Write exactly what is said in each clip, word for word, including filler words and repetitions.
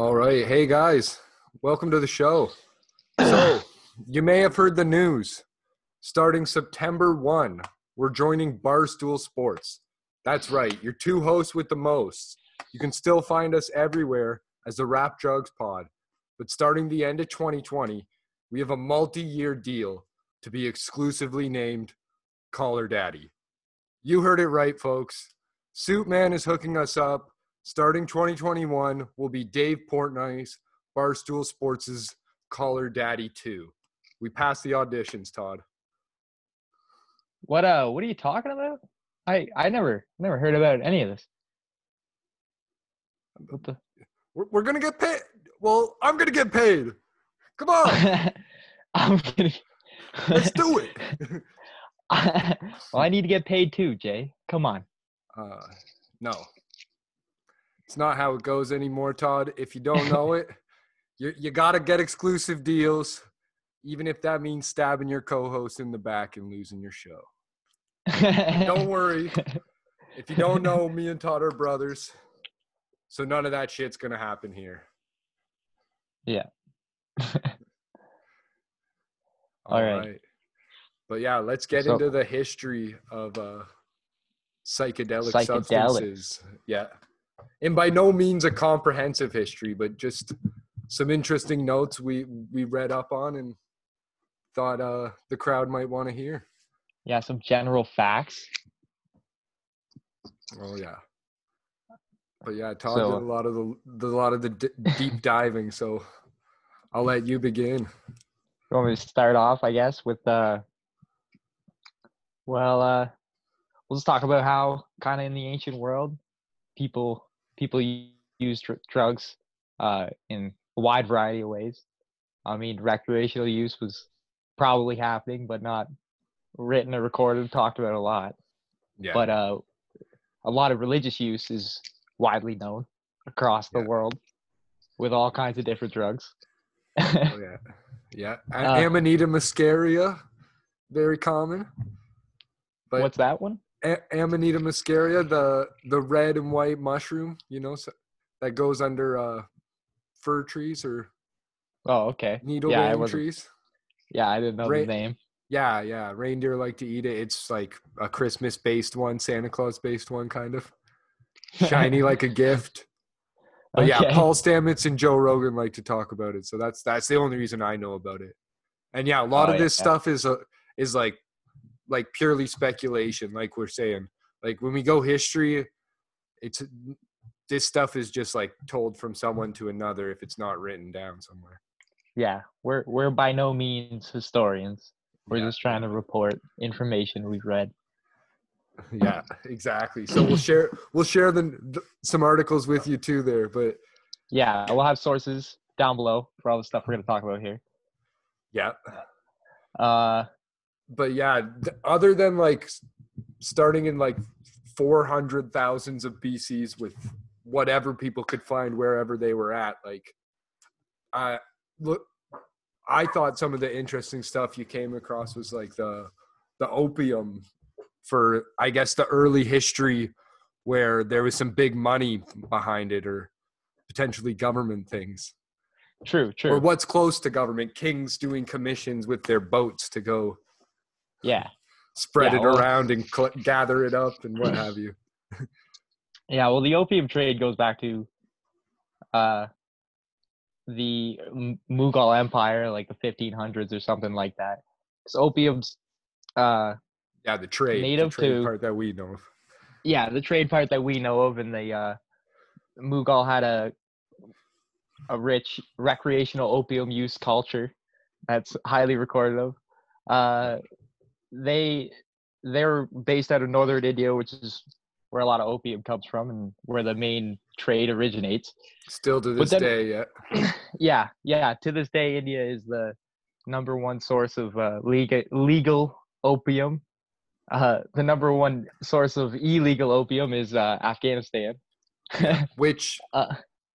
All right. Hey, guys. Welcome to the show. So, you may have heard the news. Starting September first, we're joining Barstool Sports. That's right. Your two hosts with the most. You can still find us everywhere as the Rap Drugs Pod. But starting the end of twenty twenty, we have a multi-year deal to be exclusively named Call Her Daddy. You heard it right, folks. Suitman is hooking us up. Starting twenty twenty-one will be Dave Portnice, Barstool Sports' Call Her Daddy two. We passed the auditions, Todd. What uh? What are you talking about? I I never never heard about any of this. What the? We're, we're gonna get paid. Well, I'm gonna get paid. Come on. I'm gonna. Let's do it. Well, I need to get paid too, Jay. Come on. Uh, no. It's not how it goes anymore, Todd. If you don't know it, you you got to get exclusive deals, even if that means stabbing your co-host in the back and losing your show. Don't worry. If you don't know, me and Todd are brothers, so none of that shit's going to happen here. Yeah. All right. right. But, yeah, let's get so, into the history of uh, psychedelic, psychedelic substances. Yeah. And by no means a comprehensive history, but just some interesting notes we, we read up on and thought uh, the crowd might want to hear. Yeah, some general facts. Oh yeah, but yeah, Todd so, did a lot of the, the lot of the d- deep diving. So I'll let you begin. You want me to start off, I guess, with uh, well, uh, we'll just talk about how kind of in the ancient world, people. People use dr- drugs uh, in a wide variety of ways. I mean, recreational use was probably happening, but not written or recorded, talked about a lot. Yeah. But uh, a lot of religious use is widely known across the yeah. world with all kinds of different drugs. oh, yeah. Yeah. Uh, Amanita muscaria, very common. But what's that one? A- Amanita muscaria, the the red and white mushroom, you know, so that goes under uh, fir trees or oh, okay, needle-bearing yeah, trees. Yeah, I didn't know Ra- the name. Yeah, yeah, reindeer like to eat it. It's like a Christmas-based one, Santa Claus-based one, kind of shiny like a gift. But okay. yeah, Paul Stamets and Joe Rogan like to talk about it, so that's that's the only reason I know about it. And yeah, a lot oh, of this yeah. stuff is a is like. like purely speculation, like we're saying. Like when we go history, it's this stuff is just like told from someone to another if it's not written down somewhere. Yeah, we're we're by no means historians. We're yeah. just trying to report information we've read. Yeah, exactly. So we'll share we'll share the, the some articles with you too there, but yeah, we'll have sources down below for all the stuff we're going to talk about here. Yeah. Uh But yeah, other than like starting in like four hundred thousands of B C's with whatever people could find wherever they were at, like I look, I thought some of the interesting stuff you came across was like the the opium for I guess the early history where there was some big money behind it or potentially government things. True, true. Or what's close to government, kings doing commissions with their boats to go. Yeah. Spread yeah, it well, around and cl- gather it up and what have you. Yeah, well, the opium trade goes back to uh, the Mughal Empire, like the fifteen hundreds or something like that. Because opium's uh, yeah, the trade, native the trade to, part that we know of. Yeah, the trade part that we know of. And the uh, Mughal had a a rich recreational opium use culture that's highly recorded of. Uh, They they're based out of northern India, which is where a lot of opium comes from and where the main trade originates. Still to this then, day, yeah. Yeah, yeah. To this day, India is the number one source of uh, legal legal opium. Uh, the number one source of illegal opium is uh, Afghanistan. Which uh,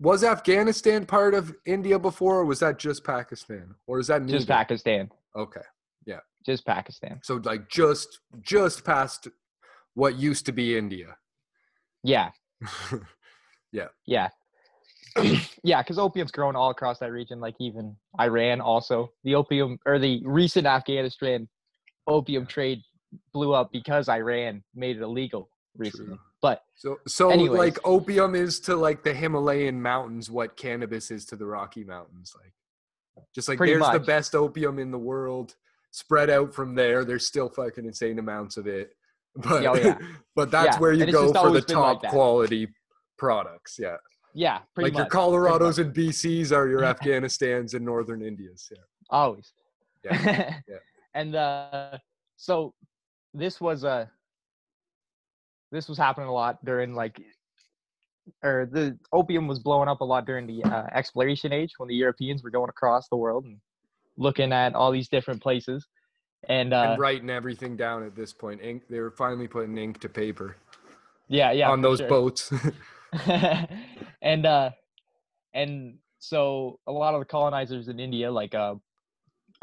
was Afghanistan part of India before, or was that just Pakistan, or is that neither? Just Pakistan? Okay. Yeah. Just Pakistan. So like just just past what used to be India. Yeah. yeah. Yeah. Yeah, because opium's grown all across that region, like even Iran also. The opium, or the recent Afghanistan opium trade blew up because Iran made it illegal recently. True. But so so anyways, like opium is to like the Himalayan mountains what cannabis is to the Rocky Mountains. Like just like there's much. The best opium in the world spread out from there. There's still fucking insane amounts of it. But oh, yeah. But that's yeah. where you go for the top like quality products. Yeah. Yeah, pretty like much. Like your Colorados and B Cs are your Afghanistans and Northern Indias. Yeah. Always. Yeah. Yeah. And uh, so this was a this was happening a lot during like, or the opium was blowing up a lot during the uh, exploration age when the Europeans were going across the world and looking at all these different places and, uh, and writing everything down at this point. Ink, they were finally putting ink to paper. Yeah, yeah. On those sure. boats. and uh, and so a lot of the colonizers in India, like uh,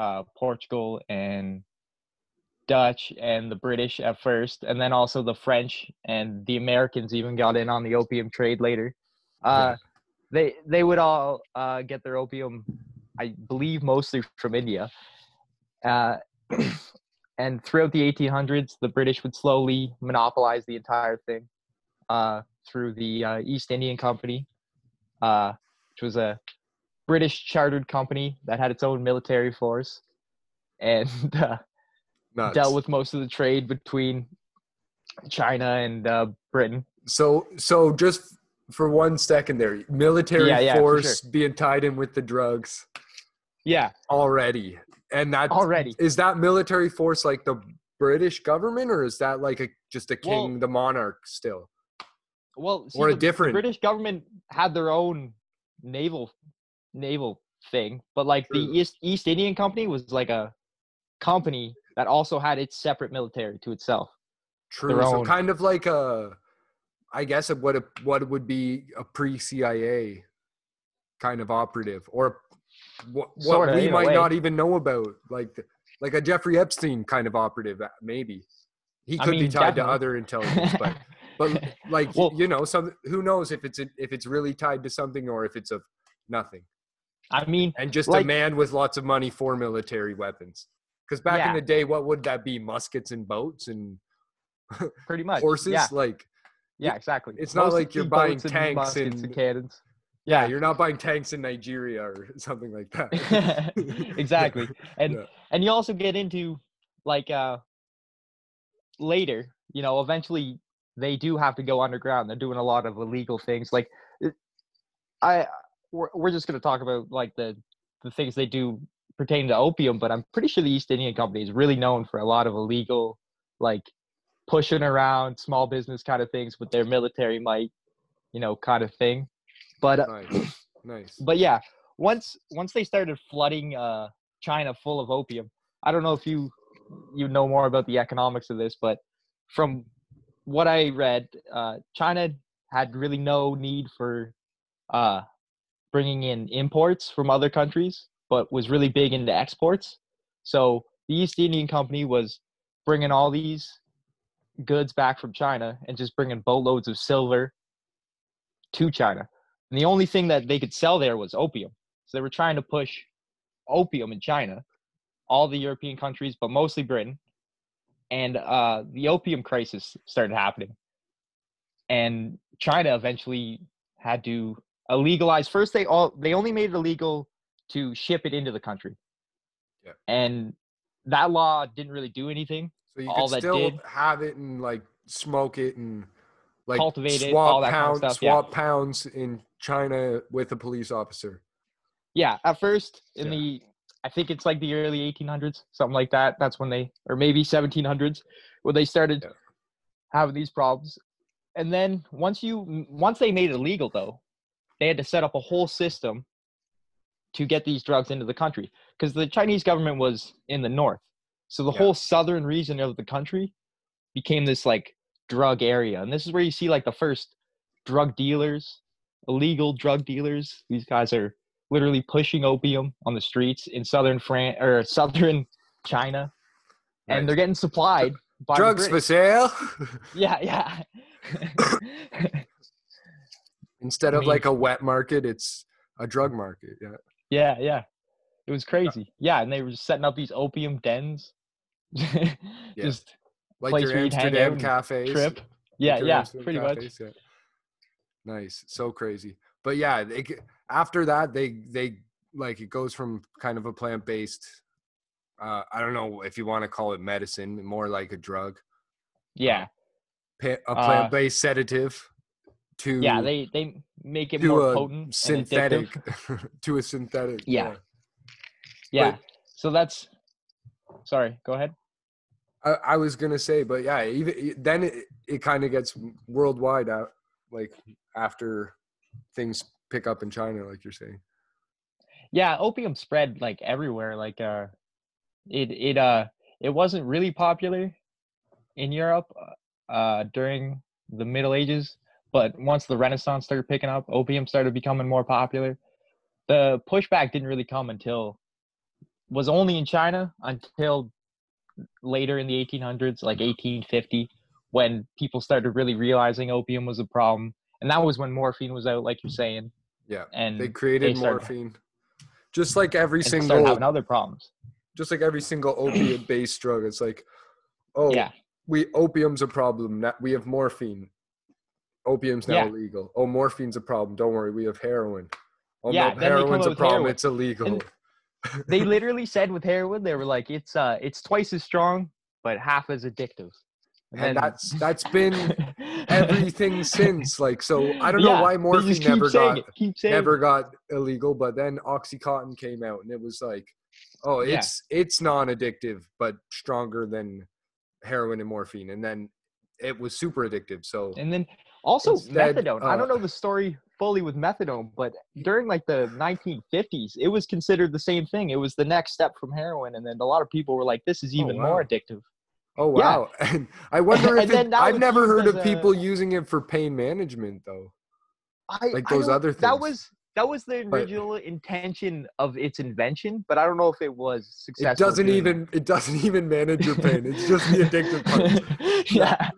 uh, Portugal and Dutch and the British at first, and then also the French and the Americans even got in on the opium trade later. Uh, yeah. They they would all uh, get their opium, I believe, mostly from India. Uh, and throughout the eighteen hundreds, the British would slowly monopolize the entire thing uh, through the uh, East Indian Company, uh, which was a British chartered company that had its own military force. And... Uh, Nuts. Dealt with most of the trade between China and uh, Britain. So, so just for one second there, military yeah, yeah, force for sure. being tied in with the drugs. Yeah, already, and that already is that military force like the British government, or is that like a just a king, well, the monarch still? Well, see, or the, a different the British government had their own naval naval thing, but like True. the East East Indian Company was like a company that also had its separate military to itself. True. Their so own. Kind of like a, I guess what a, what would be a pre-C I A kind of operative, or what, what of, we might way. not even know about, like like a Jeffrey Epstein kind kind of operative, maybe. He could I mean, be tied definitely. to other intelligence, but but like well, you know, some who knows if it's a, if it's really tied to something or if it's of nothing. I mean, and just like, a man with lots of money for military weapons. Because back yeah. in the day, what would that be? Muskets and boats and pretty much horses. Yeah. Like, yeah, exactly. It's Most not like you're buying tanks and, and, and cannons. Yeah, yeah, you're not buying tanks in Nigeria or something like that. Exactly, and yeah. and you also get into like uh, later, you know, eventually they do have to go underground. They're doing a lot of illegal things. Like, I we're we're just gonna talk about like the the things they do pertaining to opium, but I'm pretty sure the East Indian Company is really known for a lot of illegal, like pushing around small business kind of things with their military might, you know, kind of thing. But nice. Nice. But yeah, once once they started flooding uh, China full of opium, I don't know if you you know more about the economics of this, but from what I read, uh, China had really no need for uh, bringing in imports from other countries, but was really big into exports. So the East Indian Company was bringing all these goods back from China and just bringing boatloads of silver to China. And the only thing that they could sell there was opium. So they were trying to push opium in China, all the European countries, but mostly Britain. And uh, the opium crisis started happening. And China eventually had to illegalize. First, they all they only made it illegal to ship it into the country. Yeah. And that law didn't really do anything. So you all could that still did, have it and like smoke it and like cultivate it, all that pound, kind of stuff. Swap yeah. pounds in China with a police officer. Yeah. At first in yeah. the, I think it's like the early eighteen hundreds, something like that. That's when they, or maybe seventeen hundreds when they started yeah. having these problems. And then once you, once they made it illegal though, they had to set up a whole system to get these drugs into the country, because the Chinese government was in the north. So the yeah. whole southern region of the country became this like drug area. And this is where you see like the first drug dealers, illegal drug dealers. These guys are literally pushing opium on the streets in southern France or southern China. Right. And they're getting supplied by drugs for sale. Yeah, yeah. Instead of I mean, like a wet market, it's a drug market. Yeah. Yeah. Yeah. It was crazy. Yeah. yeah and they were just setting up these opium dens. just yeah. Like place your where Amsterdam cafes. Trip. Yeah. Like yeah. Amsterdam pretty cafes, much. Yeah. Nice. So crazy. But yeah, they, after that, they, they like, it goes from kind of a plant-based, uh, I don't know if you want to call it medicine, more like a drug. Yeah. A plant-based uh, sedative. To, yeah, they, they make it more potent, synthetic, and to a synthetic. Yeah, yeah. But, so that's. Sorry, go ahead. I, I was gonna say, but yeah, even then it, it kind of gets worldwide out, like after things pick up in China, like you're saying. Yeah, opium spread like everywhere. Like, uh, it it uh it wasn't really popular in Europe uh during the Middle Ages. But once the Renaissance started picking up, opium started becoming more popular. The pushback didn't really come until, was only in China until later in the eighteen hundreds, like eighteen fifty, when people started really realizing opium was a problem. And that was when morphine was out, like you're saying. Yeah, and they created they morphine. Just like every single... started having other problems. Just like every single opiate-based drug. It's like, oh, yeah. we opium's a problem. We have morphine. Opium's now yeah. illegal. Oh, morphine's a problem. Don't worry, we have heroin. Oh, yeah, no, heroin's a problem. Heroin. It's illegal. And they literally said with heroin, they were like, "It's uh, it's twice as strong, but half as addictive." And, and that's that's been everything since. Like, so I don't yeah, know why morphine never got never it. got illegal, but then OxyContin came out, and it was like, "Oh, it's yeah. it's non-addictive, but stronger than heroin and morphine." And then it was super addictive. So and then. Also, Instead, methadone. Uh, I don't know the story fully with methadone, but during like the nineteen fifties, it was considered the same thing. It was the next step from heroin, and then a lot of people were like, "This is even oh, wow. more addictive." Oh wow! Yeah. And I wonder if it, I've never heard of a, people using it for pain management though. I, like those I other things. That was that was the original but, intention of its invention, but I don't know if it was successful. It doesn't even it. it doesn't even manage your pain. It's just the addictive part. Yeah,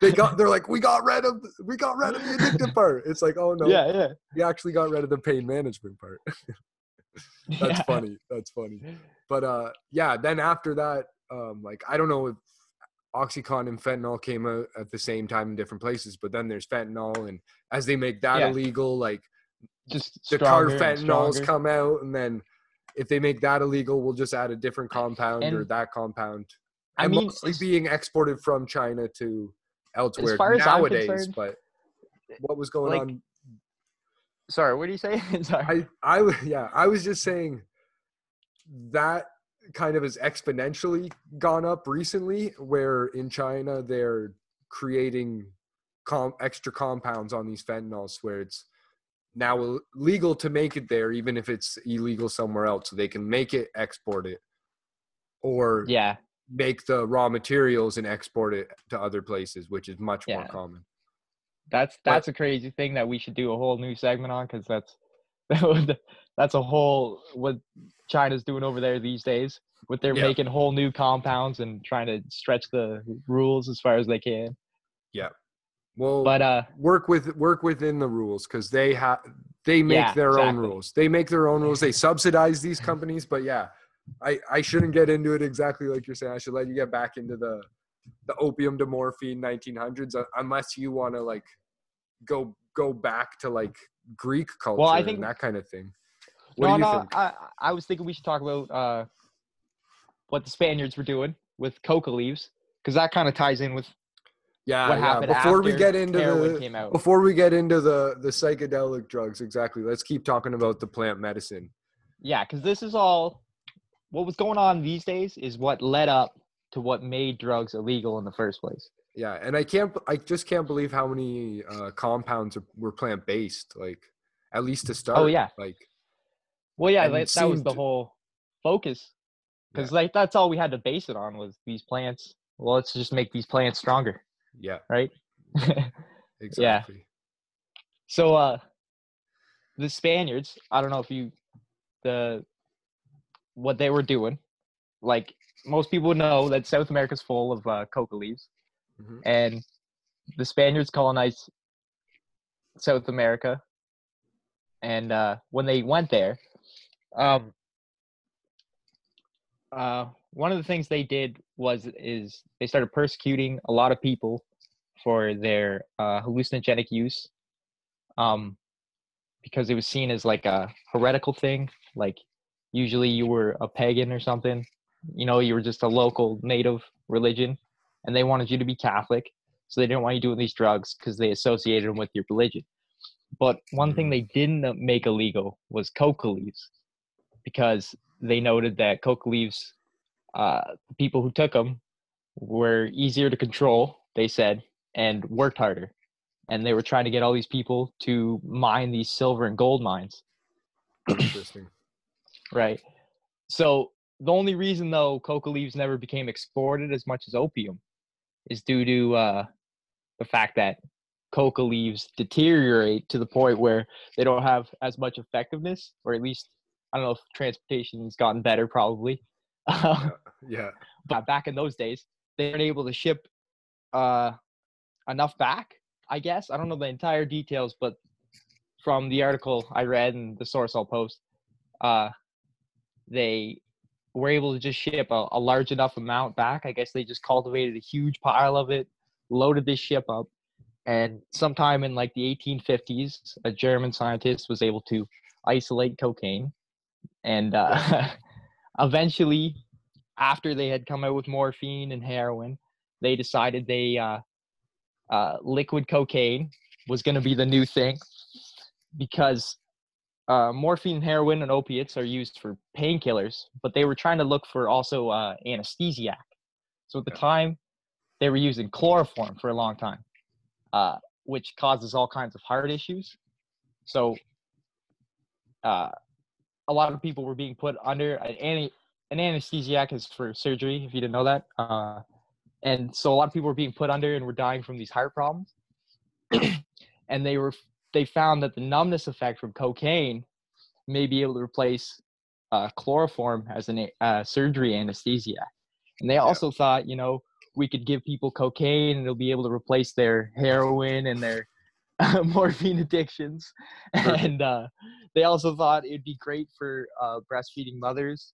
they got. They're like, we got rid of. We got rid of the addictive part. It's like, oh no. Yeah, yeah. We actually got rid of the pain management part. That's yeah. funny. That's funny. But uh, yeah. Then after that, um, like I don't know if OxyContin and fentanyl came out at the same time in different places. But then there's fentanyl, and as they make that yeah. illegal, like just the carfentanyls come out, and then if they make that illegal, we'll just add a different compound and- or that compound. I mean, mostly being exported from China to elsewhere as far as nowadays, but what was going like, on? Sorry, what do you say? Sorry. I, I, yeah, I was just saying that kind of has exponentially gone up recently, where in China they're creating com- extra compounds on these fentanyls where it's now legal to make it there, even if it's illegal somewhere else. So they can make it, export it, or yeah. make the raw materials and export it to other places, which is much yeah. more common. That's that's but, a crazy thing that we should do a whole new segment on, because that's that's a whole what China's doing over there these days, with they're yeah. making whole new compounds and trying to stretch the rules as far as they can. Yeah, well, but uh, work with work within the rules, because they have they make yeah, their exactly. own rules. They make their own rules. They subsidize these companies, but yeah. I, I shouldn't get into it exactly like you're saying. I should let you get back into the the opium to morphine nineteen hundreds, uh, unless you want to like go go back to like Greek culture well, I think, and that kind of thing. What no, do you no, think? I, I was thinking we should talk about uh, what the Spaniards were doing with coca leaves, because that kind of ties in with yeah. what yeah. happened before after we get into heroin the, came out. Before we get into the the psychedelic drugs, exactly. Let's keep talking about the plant medicine. Yeah, because this is all. What was going on these days is what led up to what made drugs illegal in the first place. Yeah, and I can't, I just can't believe how many uh, compounds are, were plant-based, like at least to start. Oh yeah, like. Well, yeah, that, that was the whole focus, because yeah. like that's all we had to base it on was these plants. Well, let's just make these plants stronger. Yeah. Right. Exactly. Yeah. So, uh, the Spaniards. I don't know if you, the. what they were doing, like most people know that South America's full of uh, coca leaves, mm-hmm. and the Spaniards colonized South America. And uh, when they went there, um, uh, one of the things they did was is they started persecuting a lot of people for their uh, hallucinogenic use, um, because it was seen as like a heretical thing. Like usually you were a pagan or something, you know, you were just a local native religion, and they wanted you to be Catholic. So they didn't want you doing these drugs because they associated them with your religion. But one thing they didn't make illegal was coca leaves, because they noted that coca leaves, uh, the people who took them were easier to control, they said, and worked harder. And they were trying to get all these people to mine these silver and gold mines. Interesting. Right. So the only reason, though, coca leaves never became exported as much as opium is due to uh, the fact that coca leaves deteriorate to the point where they don't have as much effectiveness, or at least, I don't know if transportation's gotten better, probably. Um, yeah. yeah. But back in those days, they weren't able to ship uh, enough back, I guess. I don't know the entire details, but from the article I read and the source I'll post, uh, they were able to just ship a, a large enough amount back. I guess they just cultivated a huge pile of it, loaded this ship up. And sometime in like the eighteen fifties, a German scientist was able to isolate cocaine. And uh, eventually, after they had come out with morphine and heroin, they decided they uh, uh, liquid cocaine was going to be the new thing, because uh, morphine, heroin, and opiates are used for painkillers, but they were trying to look for also uh, anesthesiac. So at the time, they were using chloroform for a long time. Uh, which causes all kinds of heart issues. So uh, a lot of people were being put under an, an anesthesiac is for surgery, if you didn't know that. Uh, and so a lot of people were being put under and were dying from these heart problems. And they were they found that the numbness effect from cocaine may be able to replace uh, chloroform as an uh, surgery anesthesia. And they also thought, you know, we could give people cocaine and they'll be able to replace their heroin and their uh, morphine addictions. And uh, they also thought it'd be great for uh, breastfeeding mothers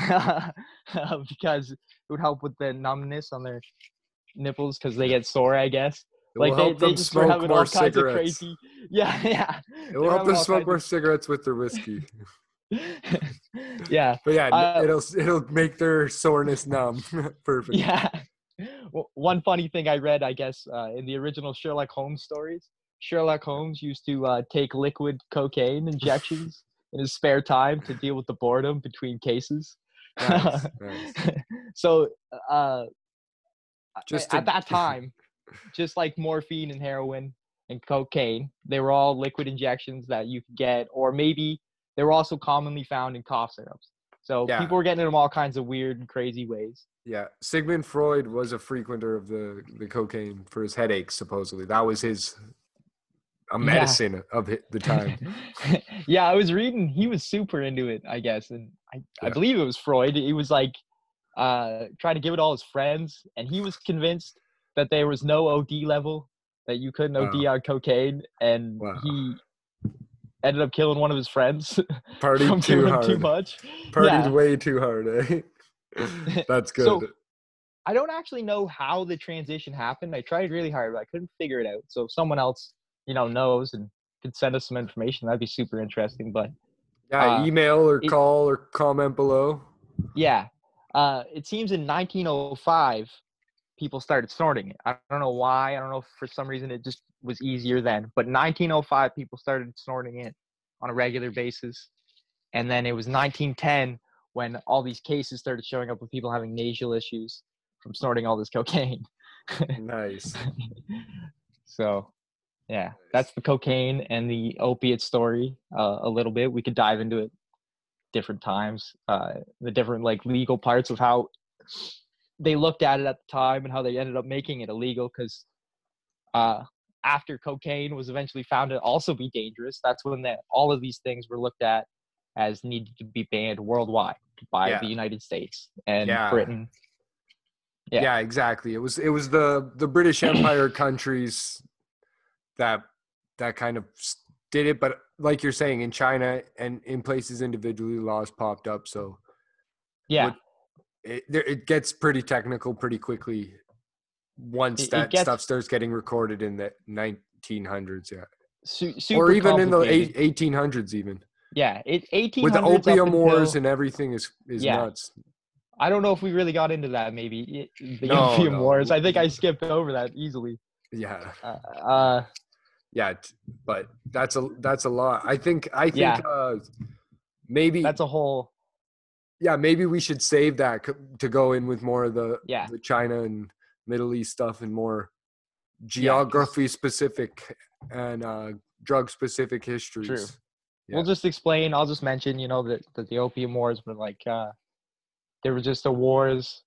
uh, because it would help with the numbness on their nipples because they get sore, I guess. It like will they, help they them just smoke were more all kinds cigarettes. Of crazy. Yeah, yeah. It will help them smoke more of... cigarettes with their whiskey. Yeah. But yeah, uh, it'll it'll make their soreness numb. Perfect. Yeah. Well, one funny thing I read, I guess, uh, in the original Sherlock Holmes stories, Sherlock Holmes used to uh, take liquid cocaine injections in his spare time to deal with the boredom between cases. Nice, nice. So uh, just at, to- at that time, just like morphine and heroin and cocaine, they were all liquid injections that you could get, or maybe they were also commonly found in cough syrups. So yeah. People were getting them all kinds of weird and crazy ways. Yeah, Sigmund Freud was a frequenter of the, the cocaine for his headaches, supposedly. That was his a medicine yeah. of the time. Yeah, I was reading. He was super into it, I guess. And I, yeah. I believe it was Freud. He was like uh, trying to give it all his friends. And he was convinced that there was no O D level, that you couldn't O D wow. on cocaine. And wow. he ended up killing one of his friends. Partied too hard. Too much. Partied yeah. way too hard, eh? That's good. So, I don't actually know how the transition happened. I tried really hard, but I couldn't figure it out. So if someone else, you know, knows and could send us some information, that'd be super interesting. But yeah, uh, email or it, call or comment below. Yeah. Uh, it seems in nineteen oh five, people started snorting it. I don't know why. I don't know if for some reason it just was easier then. But nineteen oh five, people started snorting it on a regular basis. And then it was nineteen ten when all these cases started showing up with people having nasal issues from snorting all this cocaine. Nice. So, yeah, nice. That's the cocaine and the opiate story uh, a little bit. We could dive into it different times, uh, the different like legal parts of how they looked at it at the time and how they ended up making it illegal. Because uh, after cocaine was eventually found to also be dangerous, that's when the, all of these things were looked at as needed to be banned worldwide by yeah. the United States and yeah. Britain. Yeah. yeah, exactly. It was it was the, the British Empire countries that that kind of did it. But like you're saying, in China and in places individually, laws popped up. So yeah, it, it, it gets pretty technical pretty quickly once it, that it gets, stuff starts getting recorded in the nineteen hundreds. Yeah. Su- super or even in the eighteen hundreds even. Yeah, it's eighteen hundreds with the opium wars until, and everything is, is yeah. nuts. I don't know if we really got into that. Maybe the no, opium no. wars. I think I skipped over that easily. Yeah. Uh, uh, yeah, but that's a that's a lot. I think I think yeah. uh, maybe that's a whole. Yeah, maybe we should save that to go in with more of the yeah. the China and Middle East stuff and more geography yeah. specific and uh, drug specific histories. True. Yeah. We'll just explain. I'll just mention, you know, that, that the opium wars were like, uh, there was just the wars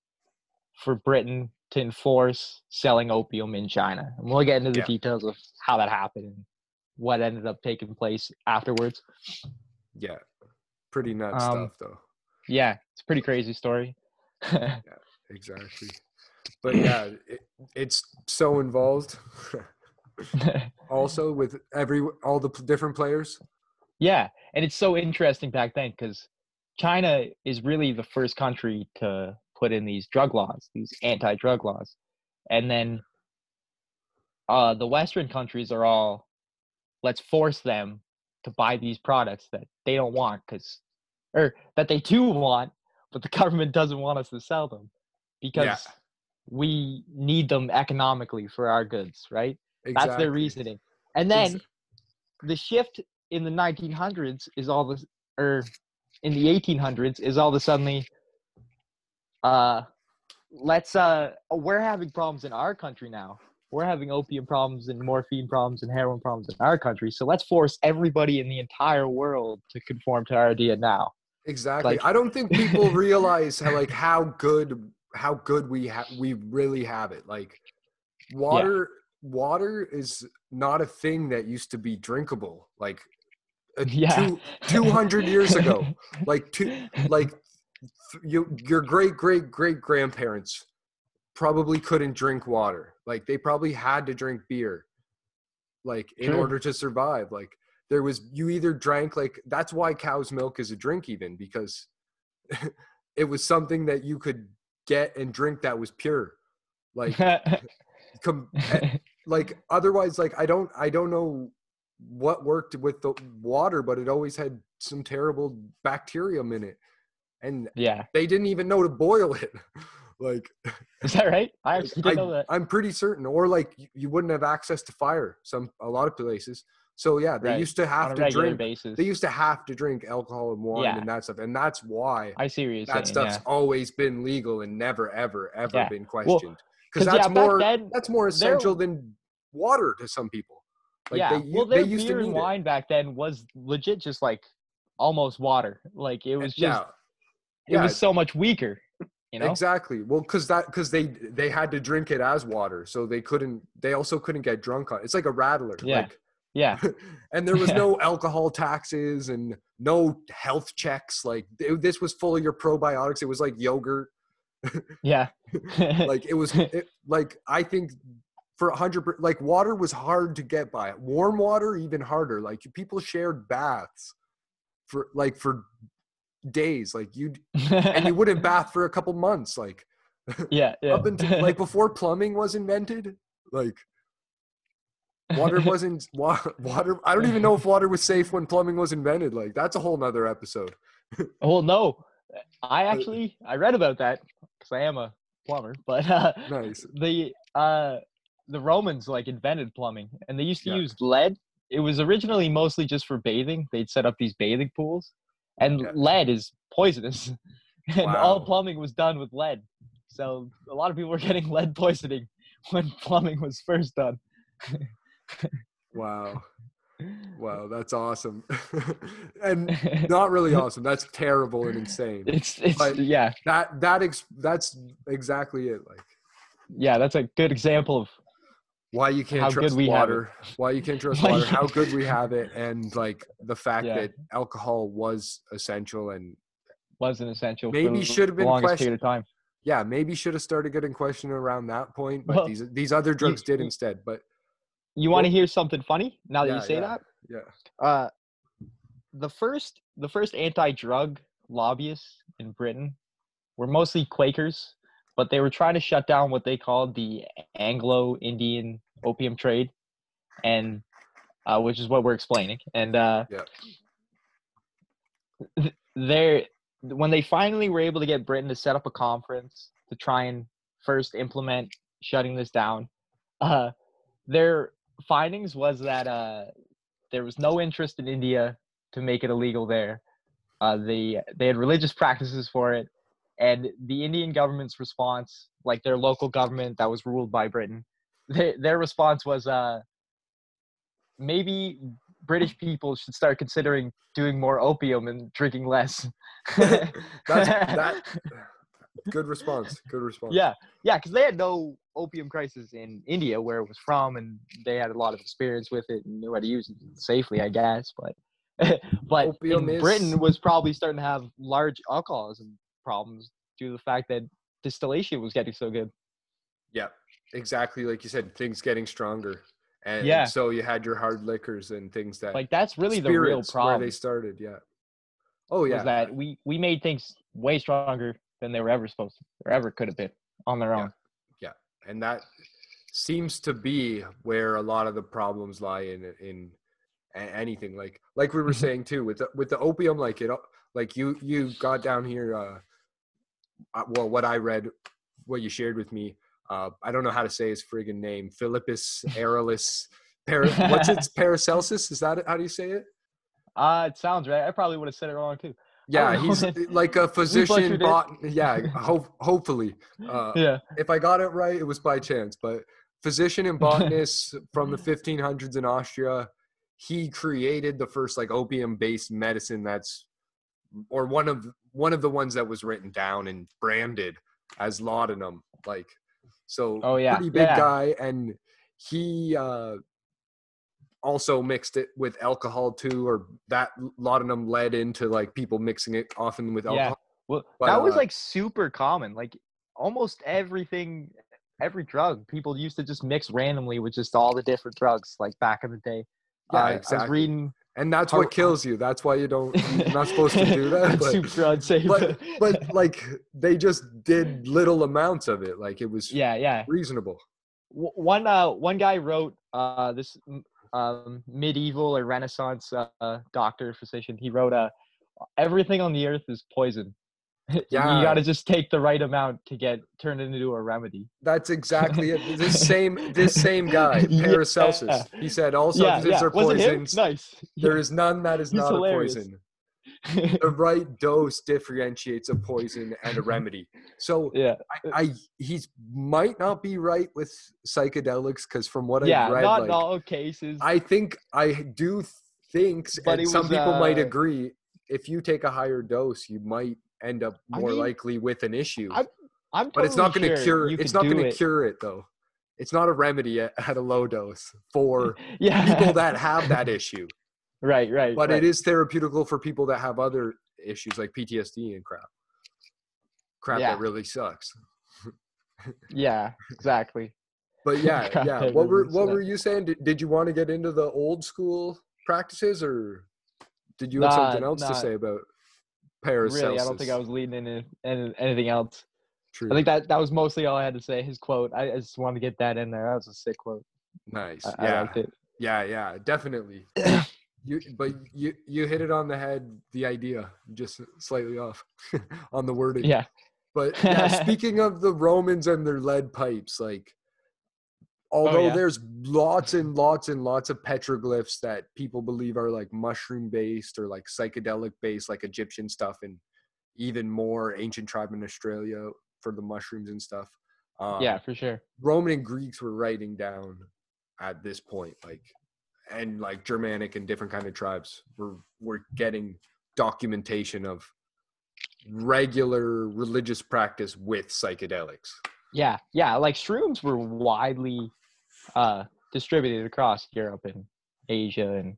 for Britain to enforce selling opium in China. And we'll get into the yeah. details of how that happened and what ended up taking place afterwards. Yeah. Pretty nuts um, stuff, though. Yeah. It's a pretty crazy story. Yeah, exactly. But yeah, it, it's so involved also with every all the different players. Yeah, and it's so interesting back then because China is really the first country to put in these drug laws, these anti-drug laws. And then uh, the Western countries are all, let's force them to buy these products that they don't want because, or that they do want, but the government doesn't want us to sell them because yeah. we need them economically for our goods, right? Exactly. That's their reasoning. And then exactly. the shift in the nineteen hundreds is all this, or in the eighteen hundreds is all of a sudden, uh, let's, uh, we're having problems in our country now. We're having opium problems and morphine problems and heroin problems in our country. So let's force everybody in the entire world to conform to our idea now. Exactly. Like, I don't think people realize how, like, how good, how good we have, we really have it. Like water, yeah. water is not a thing that used to be drinkable. Like, Yeah. two hundred years ago, like two, like you, your great, great, great grandparents probably couldn't drink water. Like they probably had to drink beer, like in True. Order to survive. Like there was, you either drank like, that's why cow's milk is a drink even, because it was something that you could get and drink that was pure. Like, com- like otherwise, like I don't, I don't know what worked with the water, but it always had some terrible bacterium in it, and yeah they didn't even know to boil it. Like, is that right? I actually didn't know that. I'm pretty certain. Or like you, you wouldn't have access to fire some a lot of places, so yeah they right. used to have to drink basis. they used to have to drink alcohol and wine yeah. and that stuff, and that's why I see what you're that saying, stuff's yeah. always been legal and never ever ever yeah. been questioned, because well, that's yeah, more then, that's more essential than water to some people. Like yeah, they, well, their they used beer to and wine it. Back then was legit just like almost water. Like it was just, yeah. Yeah. it was so much weaker, you know? Exactly. Well, because that because they they had to drink it as water, so they couldn't. They also couldn't get drunk on it. It's like a rattler. Yeah, like, yeah. And there was yeah. no alcohol taxes and no health checks. Like it, this was full of your probiotics. It was like yogurt. yeah. Like it was it, like I think. For a hundred, like water was hard to get by. Warm water, even harder. Like people shared baths for like for days. Like you, and you wouldn't bath for a couple months. Like yeah, yeah. up until like before plumbing was invented. Like water wasn't water, water. I don't even know if water was safe when plumbing was invented. Like that's a whole nother episode. Well, no, I actually I read about that because I am a plumber. But uh, nice. the uh. The Romans like invented plumbing, and they used to yeah. use lead. It was originally mostly just for bathing. They'd set up these bathing pools, and yeah. lead is poisonous. And wow. all plumbing was done with lead. So a lot of people were getting lead poisoning when plumbing was first done. Wow. Wow, that's awesome. And not really awesome. That's terrible and insane. It's, it's but yeah. That that ex- that's exactly it. Like yeah, that's a good example of why you can't trust water, why you can't trust water, how good we have it, and like the fact yeah. that alcohol was essential and wasn't essential. Maybe should have been questioned. Yeah, maybe should have started getting questioned around that point, but well, these these other drugs you, did instead. But You want to hear something funny now that yeah, you say yeah, that? Yeah. Uh, the first the first anti-drug lobbyists in Britain were mostly Quakers, but they were trying to shut down what they called the Anglo-Indian opium trade, and uh, which is what we're explaining. And uh, yeah. they're, when they finally were able to get Britain to set up a conference to try and first implement shutting this down, uh, their findings was that uh, there was no interest in India to make it illegal there. Uh, the, they had religious practices for it. And the Indian government's response, like their local government that was ruled by Britain, they, their response was uh, maybe British people should start considering doing more opium and drinking less. That's, that, good response. Good response. Yeah. Yeah. Because they had no opium crisis in India where it was from, and they had a lot of experience with it and knew how to use it safely, I guess. But, but opium in is... Britain was probably starting to have large alcoholism problems due to the fact that distillation was getting so good. Yeah, exactly. Like you said, things getting stronger. And yeah. so you had your hard liquors and things that like that's really the real problem. Where they started, yeah. Oh yeah. Was that we we made things way stronger than they were ever supposed to, or ever could have been on their own. Yeah, yeah. And that seems to be where a lot of the problems lie in in anything like like we were saying too with the, with the opium. Like it, like you you got down here. Uh, well, what I read, what you shared with me. Uh, I don't know how to say his friggin' name. Philippus Aerilis. Para- what's its Paracelsus? Is that it? How do you say it? Uh, it sounds right. I probably would have said it wrong too. Yeah, he's like a physician. Bot- yeah, ho- hopefully. Uh, yeah. If I got it right, it was by chance. But physician and botanist from the fifteen hundreds in Austria, he created the first like opium-based medicine that's, or one of one of the ones that was written down and branded as laudanum, like. So oh, yeah. pretty big yeah. guy, and he uh, also mixed it with alcohol too, or that laudanum led into like people mixing it often with alcohol. Yeah. Well, but, that was uh, like super common. Like almost everything, every drug, people used to just mix randomly with just all the different drugs like back in the day. Yeah, uh, exactly. I was reading, and that's what kills you. That's why you don't, you're not supposed to do that. But, super unsafe. But, but like they just did little amounts of it. Like it was yeah, yeah. reasonable. One, uh, one guy wrote uh, this um, medieval or Renaissance uh, doctor, physician. He wrote, uh, everything on the earth is poison. Yeah. You got to just take the right amount to get turned into a remedy. That's exactly it. This same this same guy, Paracelsus. Yeah. He said all substances yeah, yeah. are poisons. Nice. There is none that is He's not hilarious. A poison. The right dose differentiates a poison and a remedy. So yeah. I, I he might not be right with psychedelics because from what yeah, I read, not like, in all cases. I think I do think, but and some was, people uh, might agree. If you take a higher dose, you might end up more I mean, likely with an issue. I'm, I'm totally but it's not going to sure cure. It's not going to cure it though. It's not a remedy at, at a low dose for yeah. people that have that issue. Right, right. But right. it is therapeutical for people that have other issues like P T S D and crap. Crap yeah. that really sucks. Yeah, exactly. But yeah, crap yeah. What were what were you saying? Did, did you want to get into the old school practices, or did you nah, have something else nah. to say about? Paracelsus. Really, I don't think I was leading in anything else. True. I think that, that was mostly all I had to say. His quote. I, I just wanted to get that in there. That was a sick quote. Nice. I, yeah. I liked it. Yeah, yeah, definitely. you, but you you hit it on the head. The idea, just slightly off on the wording. Yeah. But yeah, speaking of the Romans and their lead pipes, like although oh, yeah. there's lots and lots and lots of petroglyphs that people believe are like mushroom based or like psychedelic based, like Egyptian stuff, and even more ancient tribe in Australia for the mushrooms and stuff. Um, yeah, for sure. Roman and Greeks were writing down at this point, like, and like Germanic and different kind of tribes were, were getting documentation of regular religious practice with psychedelics. Yeah. Yeah. Like shrooms were widely, uh distributed across Europe and Asia and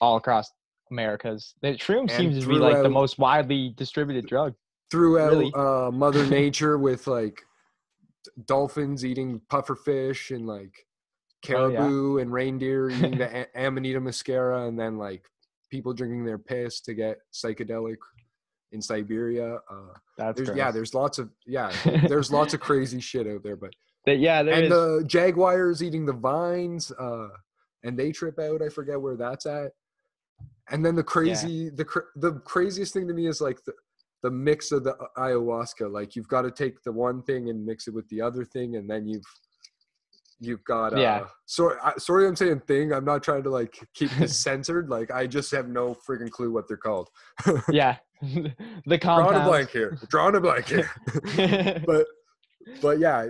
all across Americas. The shroom seems to be like the most widely distributed drug throughout really. uh Mother Nature, with like dolphins eating pufferfish and like caribou oh, yeah. and reindeer eating the a- Amanita muscaria, and then like people drinking their piss to get psychedelic in Siberia. Uh, That's there's, yeah. There's lots of yeah. There's lots of crazy shit out there, but, but yeah, there and is. The jaguars eating the vines, uh, and they trip out. I forget where that's at. And then the crazy, yeah. the cr- the craziest thing to me is like the, the mix of the ayahuasca. Like you've got to take the one thing and mix it with the other thing, and then you've you've got. Uh, yeah. Sorry, I, sorry, I'm saying thing. I'm not trying to like keep this censored. Like I just have no freaking clue what they're called. yeah. The compounds. Drawing a blank here. Drawing a blank here. but but yeah,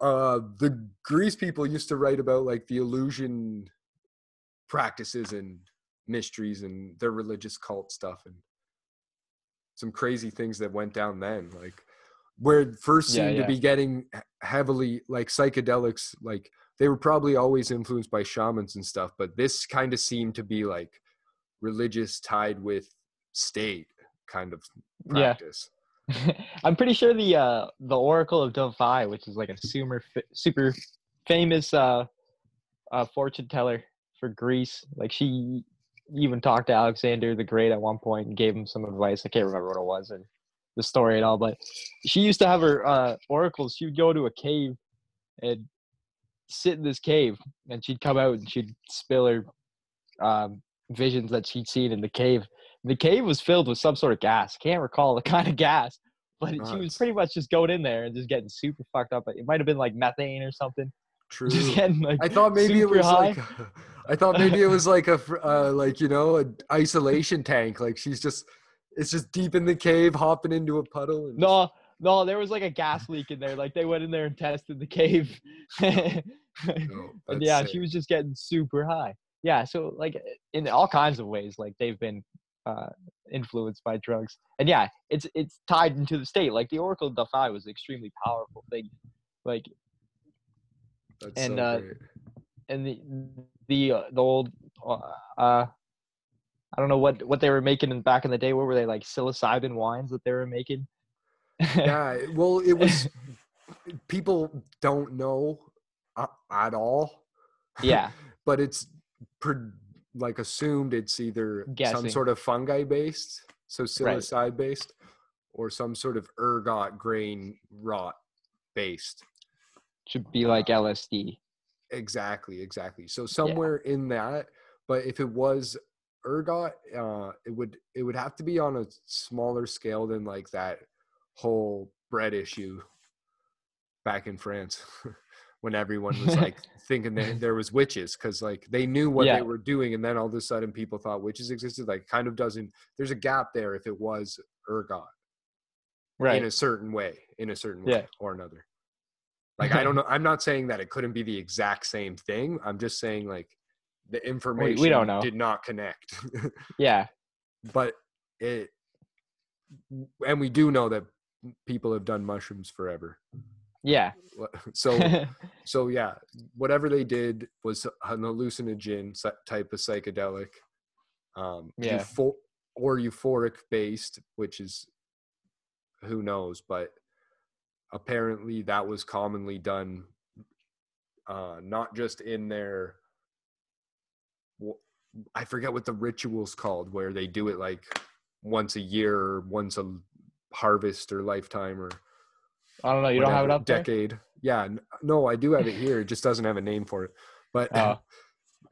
uh, the Greece people used to write about like the illusion practices and mysteries and their religious cult stuff and some crazy things that went down then, like where it first seemed yeah, yeah. to be getting heavily like psychedelics. Like they were probably always influenced by shamans and stuff, but this kind of seemed to be like religious tied with state kind of practice. Yeah. I'm pretty sure the uh the Oracle of Delphi, which is like a super super famous uh, uh fortune teller for Greece, like she even talked to Alexander the Great at one point and gave him some advice. I can't remember what it was and the story and all, but she used to have her uh, oracles. She would go to a cave and sit in this cave, and she'd come out and she'd spill her um, visions that she'd seen in the cave. The cave was filled with some sort of gas. I can't recall the kind of gas, but nice. She was pretty much just going in there and just getting super fucked up. It might have been like methane or something. True. Like I thought maybe it was high. like I thought maybe it was like a uh, like you know an isolation tank. Like she's just it's just deep in the cave, hopping into a puddle. And no, no, there was like a gas leak in there. Like they went in there and tested the cave. no, and yeah, sick. She was just getting super high. Yeah, so like in all kinds of ways, like they've been uh, influenced by drugs. And yeah, it's it's tied into the state. Like the Oracle of Delphi was an extremely powerful thing. Like. That's and so uh, and the the uh, the old uh, uh, I don't know what, what they were making in back in the day. What were they like psilocybin wines that they were making? yeah, well, it was people don't know uh, at all. Yeah, but it's pre- like assumed it's either Guessing. some sort of fungi based, so psilocybe right. based, or some sort of ergot grain rot based. Should be like L S D. Exactly, exactly. So somewhere yeah. in that, but if it was ergot, uh, it would it would have to be on a smaller scale than like that whole bread issue back in France when everyone was like thinking that there was witches because like they knew what yeah. they were doing, and then all of a sudden people thought witches existed. Like kind of doesn't there's a gap there if it was ergot, right? In a certain way, in a certain way yeah. or another. Like, I don't know. I'm not saying that it couldn't be the exact same thing. I'm just saying, like, the information we, we don't know. did not connect. yeah. But it – and we do know that people have done mushrooms forever. Yeah. So, so yeah, whatever they did was an hallucinogen type of psychedelic um, yeah. euphor- or euphoric-based, which is – who knows, but – apparently that was commonly done uh not just in their I forget what the ritual's called where they do it like once a year or once a harvest or lifetime or I don't know you whatever, don't have it up decade there? yeah no I do have it here, it just doesn't have a name for it, but oh.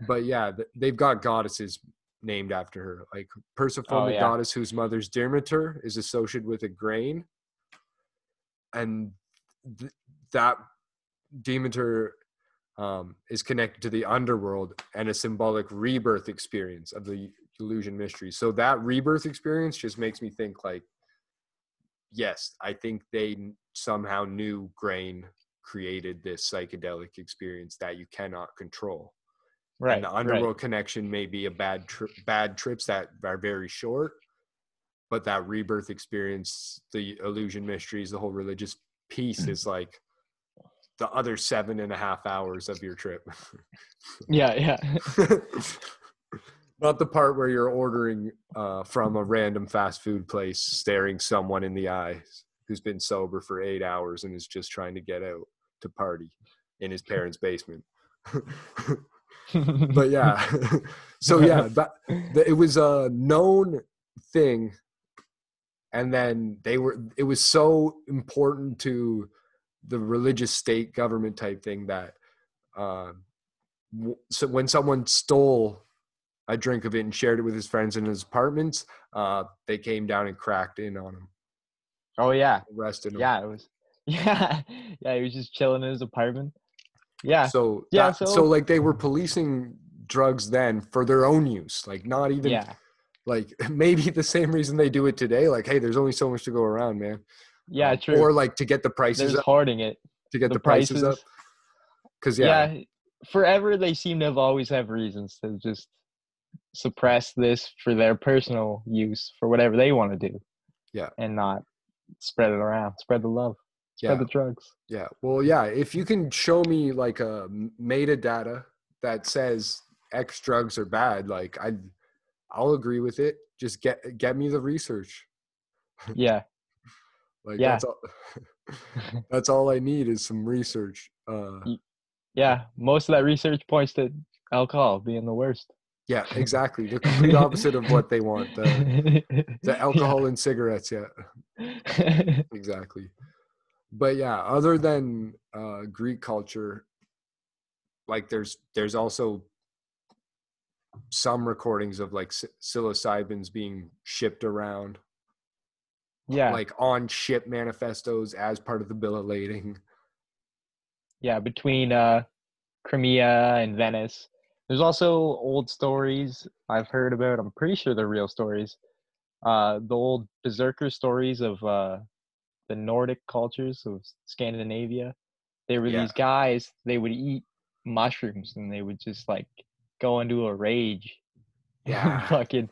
but yeah they've got goddesses named after her, like Persephone, oh, the yeah. goddess whose mother's Demeter is associated with a grain. And th- that Demeter um, is connected to the underworld and a symbolic rebirth experience of the Elysian Mysteries. So that rebirth experience just makes me think like, yes, I think they somehow knew grain created this psychedelic experience that you cannot control. Right. And the underworld right. connection may be a bad tri- bad trips that are very short. But that rebirth experience, the illusion mysteries, the whole religious piece is like the other seven and a half hours of your trip. yeah, yeah. Not the part where you're ordering uh, from a random fast food place, staring someone in the eye who's been sober for eight hours and is just trying to get out to party in his parents' basement. But yeah, so yeah, that, it was a known thing, and then they were. It was so important to the religious state government type thing that, uh, w- so when someone stole a drink of it and shared it with his friends in his apartments, uh, they came down and cracked in on him. Oh yeah, arrested him. Yeah, it was. Yeah, yeah, he was just chilling in his apartment. Yeah. So yeah, that, so, so like they were policing drugs then for their own use, like not even yeah. like maybe the same reason they do it today. Like, hey, there's only so much to go around, man. Yeah, um, true. Or like to get the prices up, hoarding it to get the, the prices. prices up. Because yeah. yeah, forever they seem to have always have reasons to just suppress this for their personal use for whatever they want to do. Yeah, and not spread it around, spread the love. Yeah. The drugs. Yeah. Well, yeah. If you can show me like a metadata that says X drugs are bad, like I, I'll agree with it. Just get get me the research. Yeah. like yeah. That's all. That's all I need is some research. Uh, yeah. Most of that research points to alcohol being the worst. Yeah. Exactly. The complete opposite of what they want. The, the alcohol yeah. and cigarettes. Yeah. Exactly. But yeah, other than uh, Greek culture, like there's there's also some recordings of like psilocybins being shipped around. Yeah, like on ship manifestos as part of the bill of lading. Yeah, between uh, Crimea and Venice, there's also old stories I've heard about. I'm pretty sure they're real stories. Uh, the old berserker stories of. Uh, the Nordic cultures of Scandinavia, there were yeah. these guys, they would eat mushrooms and they would just like go into a rage. Yeah. Fucking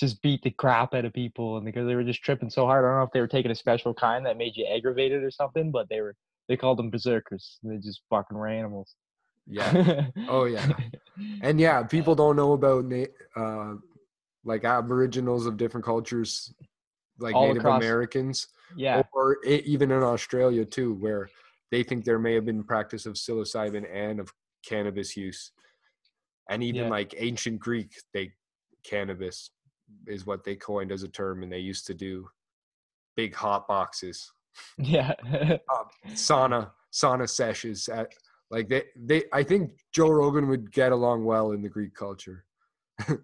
just beat the crap out of people. And because they were just tripping so hard, I don't know if they were taking a special kind that made you aggravated or something, but they were, they called them berserkers. They just fucking were animals. Yeah. Oh yeah. And yeah, people don't know about uh, like aboriginals of different cultures, like all Native across, Americans. Yeah. Or it, even in Australia too, where they think there may have been practice of psilocybin and of cannabis use. And even yeah. like ancient Greek, they cannabis is what they coined as a term, and they used to do big hot boxes. Yeah. uh, sauna, sauna sessions at like they, they I think Joe Rogan would get along well in the Greek culture.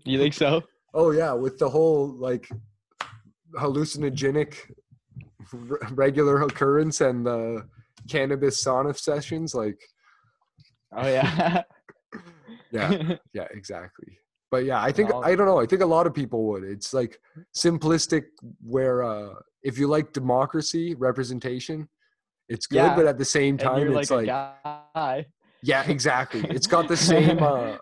You think so? Oh yeah, with the whole like hallucinogenic regular occurrence and the uh, cannabis sauna sessions, like oh yeah yeah yeah exactly. But yeah, I think I don't know I think a lot of people would. It's like simplistic where uh if you like democracy representation, it's good, yeah. but at the same time it's like, like guy. Yeah, exactly. It's got the same uh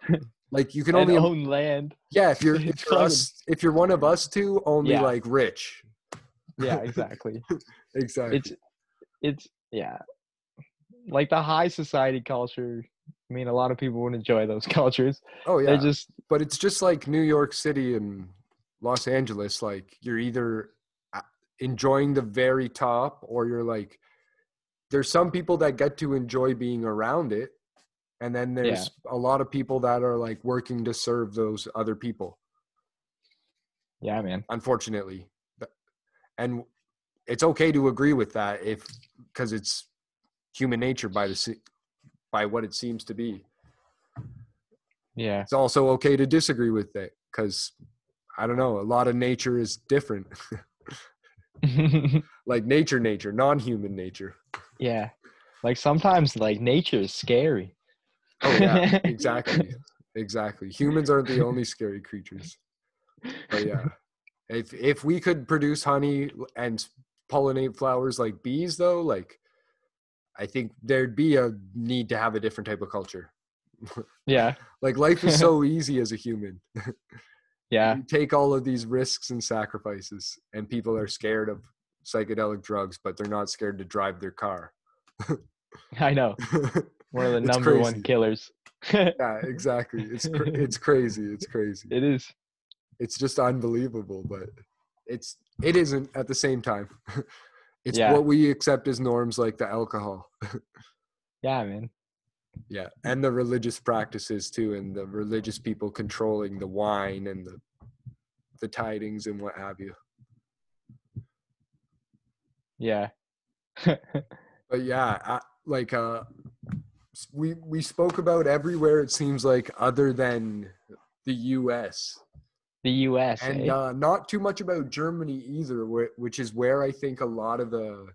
like you can only and own land. Yeah, if you're if you're, us, if you're one of us two, only yeah. like rich. Yeah, exactly. Exactly. It's it's yeah, like the high society culture. I mean, a lot of people would enjoy those cultures. Oh yeah, they just. But it's just like New York City and Los Angeles. Like you're either enjoying the very top, or you're like. There's some people that get to enjoy being around it. And then there's yeah. a lot of people that are like working to serve those other people. Yeah, man. Unfortunately. And it's okay to agree with that if, because it's human nature by the, by what it seems to be. Yeah. It's also okay to disagree with it because I don't know, a lot of nature is different. Like nature, nature, non-human nature. Yeah. Like sometimes like nature is scary. Oh yeah, exactly, exactly. Humans aren't the only scary creatures. But yeah, if if we could produce honey and pollinate flowers like bees, though, like I think there'd be a need to have a different type of culture. Yeah, like life is so easy as a human. Yeah, you take all of these risks and sacrifices, and people are scared of psychedelic drugs, but they're not scared to drive their car. I know. One of the it's number crazy. One killers. Yeah, exactly. It's cr- it's crazy. It's crazy. It is. It's just unbelievable, but it's it isn't at the same time. It's yeah. what we accept as norms, like the alcohol. Yeah, man. Yeah, and the religious practices too, and the religious people controlling the wine and the the tidings and what have you. Yeah. But yeah, I, like uh, we we spoke about everywhere, it seems like, other than the U S The U S And eh? uh, not too much about Germany either, which is where I think a lot of the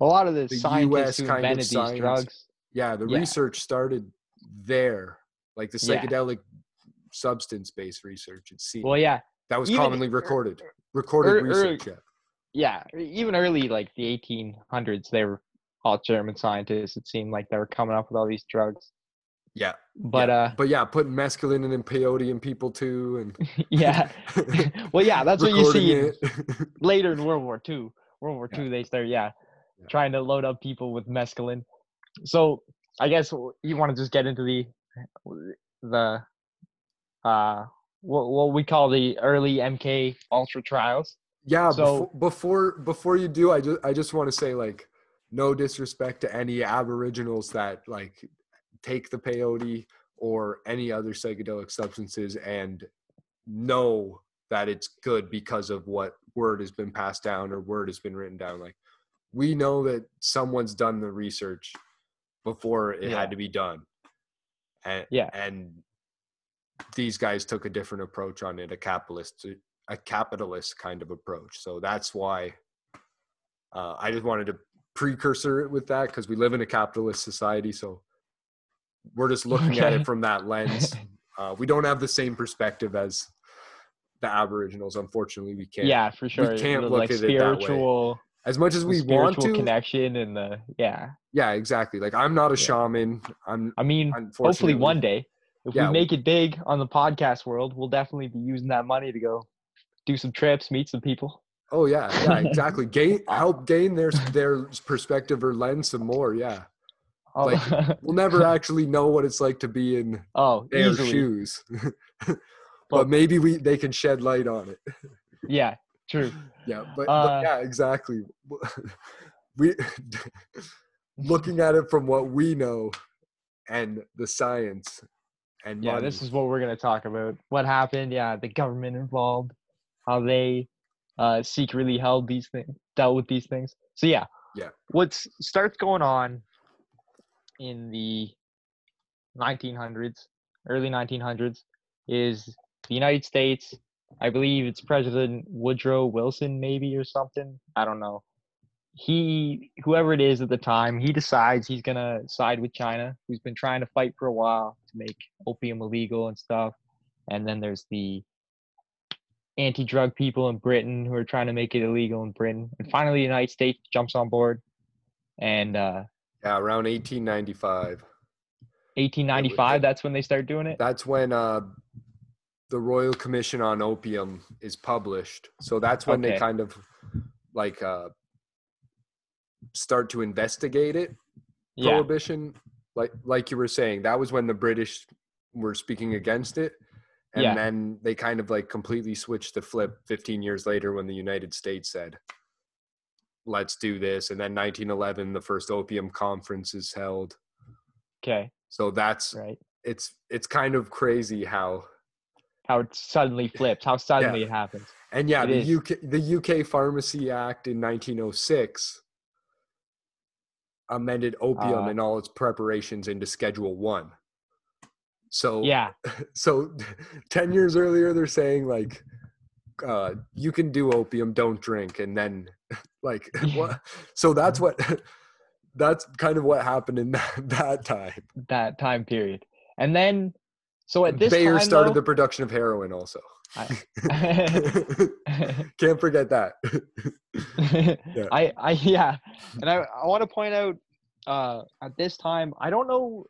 a lot of the, the scientists U S who kind of science, drugs. Yeah, the yeah. research started there, like the psychedelic yeah. substance-based research. It seemed. Well, yeah, that was even, commonly recorded, recorded er, research. Er, yeah. yeah, even early, like the eighteen hundreds, they were all German scientists. It seemed like they were coming up with all these drugs. Yeah, but yeah. uh, but yeah, putting mescaline and peyote in people too, and yeah, well, yeah, that's what you see later in World War Two. World War yeah. Two, they start yeah, yeah, trying to load up people with mescaline. So I guess you want to just get into the the uh what, what we call the early M K Ultra trials. Yeah. So before before, before you do, I just I just want to say, like, no disrespect to any Aboriginals that like take the peyote or any other psychedelic substances and know that it's good because of what word has been passed down or word has been written down. Like, we know that someone's done the research before it yeah. had to be done. And, yeah. and these guys took a different approach on it, a capitalist, a capitalist kind of approach. So that's why uh, I just wanted to precursor it with that, because we live in a capitalist society. So we're just looking okay. at it from that lens. Uh, we don't have the same perspective as the Aboriginals. Unfortunately, we can't. Yeah, for sure. We can't look like at spiritual... it that way. As much as we want to, connection and the yeah, yeah, exactly. Like, I'm not a yeah. shaman. I'm. I mean, hopefully one day, if yeah, we make we, it big on the podcast world, we'll definitely be using that money to go do some trips, meet some people. Oh yeah, yeah, exactly. gain help gain their their perspective or lens some more. Yeah, oh. Like, we'll never actually know what it's like to be in oh, their easily. shoes, but, but maybe we they can shed light on it. Yeah. True. Yeah, but, uh, but yeah, exactly. We looking at it from what we know and the science and yeah, money. This is what we're gonna talk about. What happened? Yeah, the government involved, how they uh, secretly held these things, dealt with these things. So yeah, yeah, what starts going on in the nineteen hundreds, early nineteen hundreds, is the United States. I believe it's President Woodrow Wilson, maybe, or something. I don't know. He, whoever it is at the time, he decides he's going to side with China, who's been trying to fight for a while to make opium illegal and stuff. And then there's the anti-drug people in Britain who are trying to make it illegal in Britain. And finally, the United States jumps on board. And uh, yeah, around eighteen ninety-five. eighteen ninety-five, that's when they start doing it? That's when... Uh... the Royal Commission on Opium is published. So that's when okay. they kind of like uh, start to investigate it. Yeah. Prohibition, like like you were saying, that was when the British were speaking against it. And yeah. then they kind of like completely switched the flip fifteen years later when the United States said, let's do this. And then nineteen eleven, the first opium conference is held. Okay. So that's right. It's, it's kind of crazy how... how it suddenly flips, how suddenly yeah. it happens. And yeah, it the is. U K the U K Pharmacy Act in nineteen oh six amended opium uh, and all its preparations into Schedule One. So yeah, so ten years earlier, they're saying like, uh, you can do opium, don't drink, and then like, yeah. what? So that's what, that's kind of what happened in that, that time. That time period, and then. So at this Bayer time, started though, the production of heroin also. I, Can't forget that. yeah. I, I, yeah. And I, I want to point out uh, at this time, I don't know,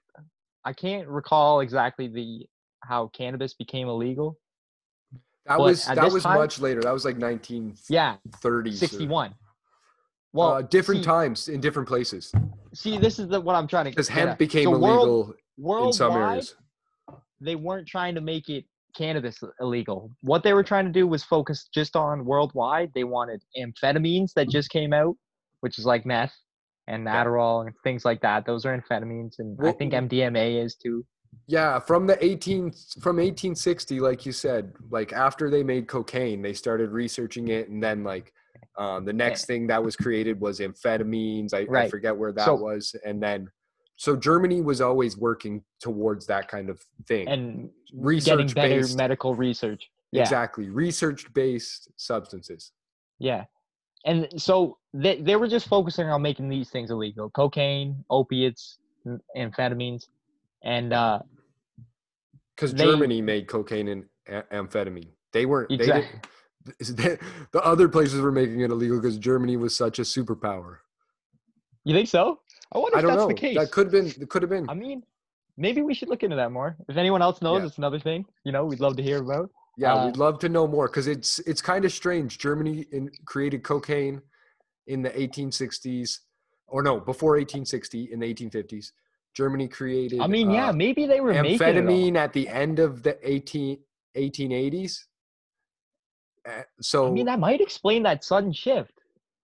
I can't recall exactly the how cannabis became illegal. That was that was time, much later. That was like nineteen thirties. Yeah, sixty-one. Or, well, uh, different see, times in different places. See, this is the, what I'm trying to get at. Because hemp became so illegal world, in some areas. They weren't trying to make it cannabis illegal. What they were trying to do was focus just on worldwide. They wanted amphetamines that just came out, which is like meth, and yeah. Adderall and things like that. Those are amphetamines, and well, I think M D M A is too. Yeah, from the eighteen from eighteen sixty, like you said, like after they made cocaine, they started researching it, and then like um, the next thing that was created was amphetamines. I, right. I forget where that so, was, and then so Germany was always working towards that kind of thing and research getting better based, medical research. Yeah. Exactly, research-based substances. Yeah, and so they they were just focusing on making these things illegal: cocaine, opiates, amphetamines. And uh because Germany made cocaine and a- amphetamine. They weren't exactly. they didn't, the other places were making it illegal because Germany was such a superpower. You think so? I wonder if I that's know. the case. That could have been it could have been. I mean, maybe we should look into that more. If anyone else knows, yeah. it's another thing, you know, we'd love to hear about. Yeah, uh, we'd love to know more because it's it's kind of strange. Germany in, created cocaine in the eighteen sixties, or no, before eighteen sixty, in the eighteen fifties. Germany created. I mean, yeah, uh, maybe they were amphetamine making it at the end of the eighteen eighties. Uh, so I mean, that might explain that sudden shift.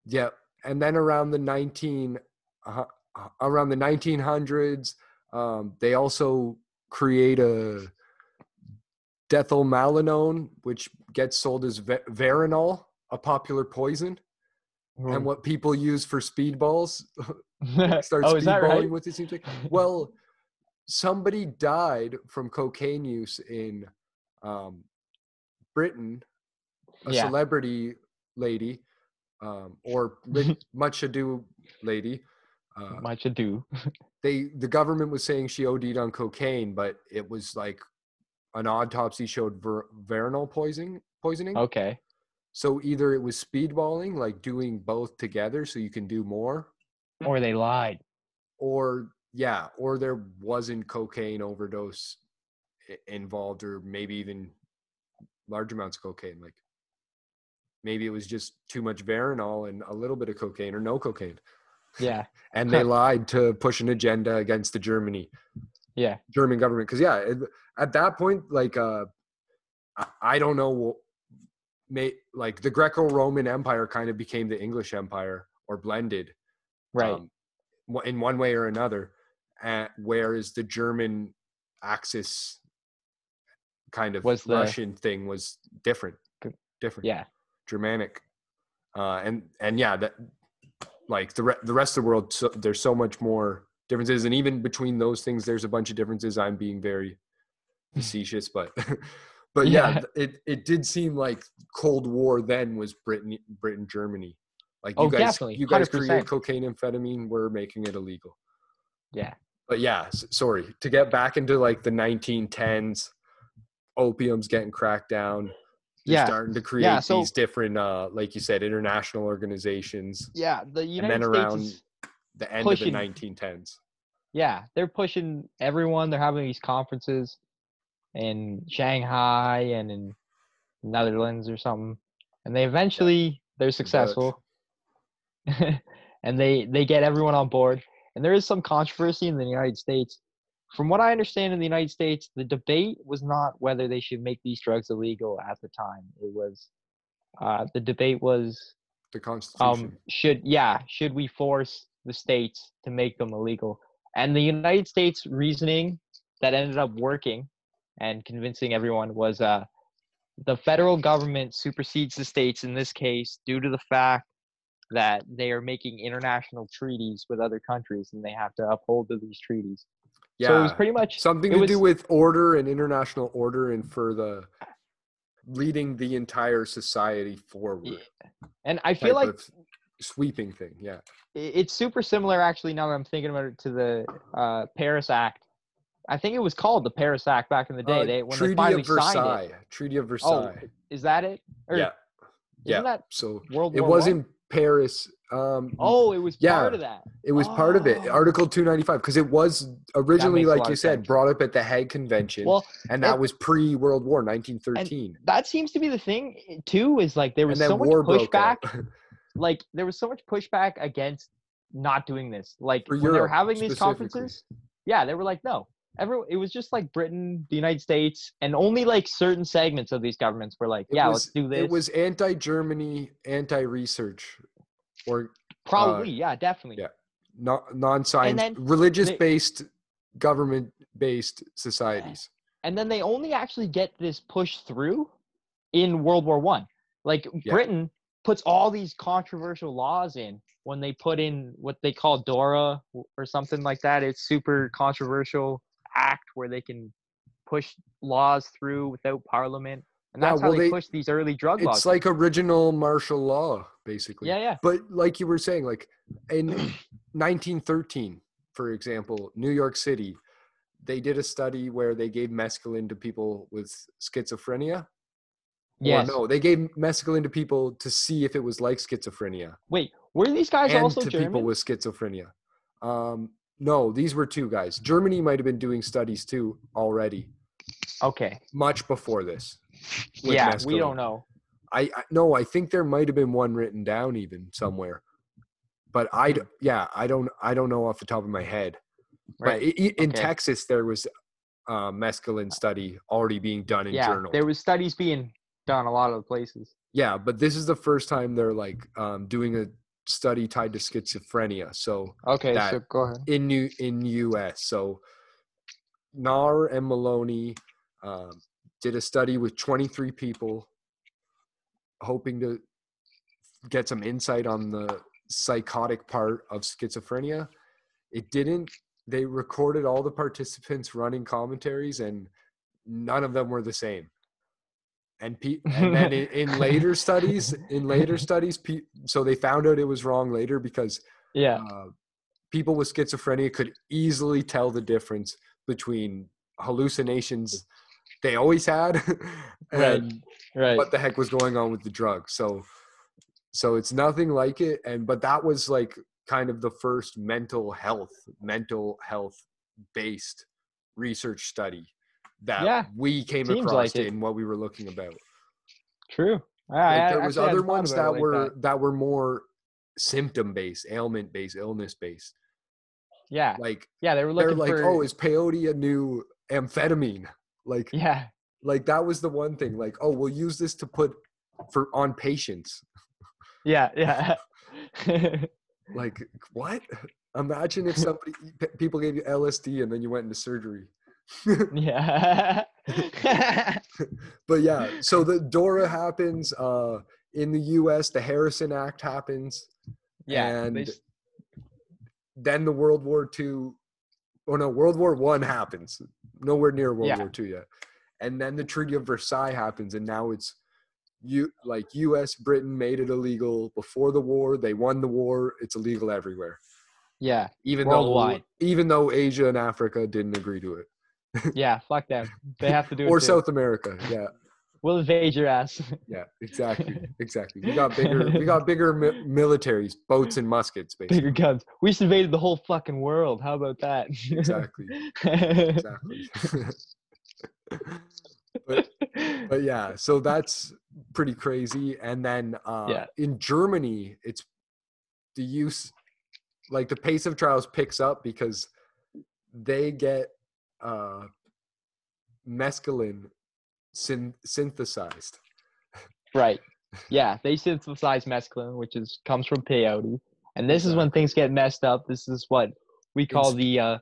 Yeah, and then around the nineteen uh, around the nineteen hundreds, um, they also create a Dethylmalinone, which gets sold as ve- Veronal, a popular poison, mm. and what people use for speedballs. Start oh, speedballing right? with it seems like. Well, somebody died from cocaine use in um, Britain. A yeah. celebrity lady, um, or much ado lady. Uh, much ado. they the government was saying she O D'd on cocaine, but it was like an autopsy showed ver- veronal poisoning. Poisoning. Okay. So either it was speedballing, like doing both together, so you can do more. Or they lied. Or, yeah, or there wasn't cocaine overdose involved, or maybe even large amounts of cocaine. Like, maybe it was just too much Veronal and a little bit of cocaine, or no cocaine. Yeah. And they lied to push an agenda against the Germany. Yeah. German government. Because, yeah, it, at that point, like, uh, I, I don't know, may, like, the Greco-Roman Empire kind of became the English Empire, or blended. Right, um, in one way or another, uh, whereas the German Axis kind of was Russian the, thing was different, different, yeah, Germanic, uh, and and yeah, that like the re- the rest of the world, so, there's so much more differences, and even between those things, there's a bunch of differences. I'm being very facetious, but but yeah, yeah, it it did seem like Cold War then was Britain, Britain, Germany. Like you oh, guys, definitely. you guys create cocaine, amphetamine. We're making it illegal. Yeah. But yeah, sorry to get back into like the nineteen tens, opium's getting cracked down. You're yeah. starting to create yeah, so, these different, uh, like you said, international organizations. Yeah. The United and then around States the end pushing, of the nineteen tens. Yeah. They're pushing everyone. They're having these conferences in Shanghai and in Netherlands or something. And they eventually, yeah. they're successful. But, and they they get everyone on board, and there is some controversy in the United States. From what I understand, in the United States, the debate was not whether they should make these drugs illegal at the time. It was uh the debate was the Constitution. Um should yeah should we force the states to make them illegal? And the United States reasoning that ended up working and convincing everyone was uh the federal government supersedes the states in this case due to the fact that they are making international treaties with other countries, and they have to uphold these treaties. Yeah, so it was pretty much something to was, do with order and international order, and for the leading the entire society forward. Yeah. And I feel like sweeping thing. Yeah, it's super similar actually. Now that I'm thinking about it, to the uh, Paris Act. I think it was called the Paris Act back in the day. Uh, they when Treaty they finally of Versailles. Signed it. Treaty of Versailles. Oh, is that it? Or, yeah. Isn't yeah. that so World it War wasn't. Paris. Um, oh, it was yeah, part of that. It was oh. part of it. Article two ninety-five, because it was originally, like you said, sense. brought up at the Hague Convention, well, and that, that was pre-World War, nineteen thirteen. That seems to be the thing too. Is like there was so much pushback. Like there was so much pushback against not doing this. Like For when Europe, they were having these conferences, yeah, they were like, no. Every, it was just like Britain, the United States, and only like certain segments of these governments were like, yeah, was, let's do this. It was anti-Germany, anti-research. or Probably, uh, yeah, definitely. Yeah. non-science, religious-based, government-based societies. And then they only actually get this push through in World War One. Like, yeah. Britain puts all these controversial laws in when they put in what they call DORA or something like that. It's super controversial act where they can push laws through without parliament. And that's yeah, well, how they, they push these early drug it's laws. It's like through. Original martial law, basically. Yeah, yeah. But like you were saying, like in nineteen thirteen, for example, New York City, they did a study where they gave mescaline to people with schizophrenia. Yes. Or no, they gave mescaline to people to see if it was like schizophrenia. Wait, were these guys and also to German? People with schizophrenia. Um, no, these were two guys. Germany might have been doing studies too already. Okay. Much before this. Yeah, mescaline. We don't know. I, I no, I think there might have been one written down even somewhere, but I yeah, I don't I don't know off the top of my head. Right. But it, in okay. Texas, there was a mescaline study already being done in yeah, journals. There was studies being done a lot of places. Yeah, but this is the first time they're like um, doing a study tied to schizophrenia. So okay, that, so go ahead. In new in U S, so Nahr and Maloney um, did a study with twenty-three people, hoping to get some insight on the psychotic part of schizophrenia. It didn't. They recorded all the participants running commentaries, and none of them were the same. And, pe- and then in, in later studies, in later studies, pe- so they found out it was wrong later because yeah, uh, people with schizophrenia could easily tell the difference between hallucinations they always had and right, right. what the heck was going on with the drug. So, so it's nothing like it. And but that was like kind of the first mental health, mental health based research study that yeah, we came across like in what we were looking about. True. Like there was other ones that like were that. that were more symptom-based, ailment-based, illness-based. Yeah. Like yeah, they were looking they're for... like, oh, is peyote a new amphetamine? Like yeah, like that was the one thing. Like, oh, we'll use this to put for on patients. Yeah, yeah. Like what? Imagine if somebody people gave you L S D and then you went into surgery. Yeah. But yeah, so the DORA happens uh in the U S, the Harrison Act happens, yeah, and they... then the World War Two oh no World War One happens, nowhere near World yeah. War Two yet, and then the Treaty of Versailles happens, and now it's you like U S Britain made it illegal before the war, they won the war, it's illegal everywhere, yeah, even worldwide. though even though Asia and Africa didn't agree to it. Yeah, fuck them. They have to do it. Or too. South America. Yeah. We'll invade your ass. Yeah, exactly. Exactly. We got bigger we got bigger mi- militaries, boats and muskets basically. Bigger guns. We just invaded the whole fucking world. How about that? Exactly. Exactly. but, but yeah, so that's pretty crazy. And then uh yeah. in Germany, it's the use like the pace of trials picks up because they get uh mescaline syn- synthesized right yeah they synthesize mescaline, which is comes from peyote, and this is when things get messed up. This is what we call the uh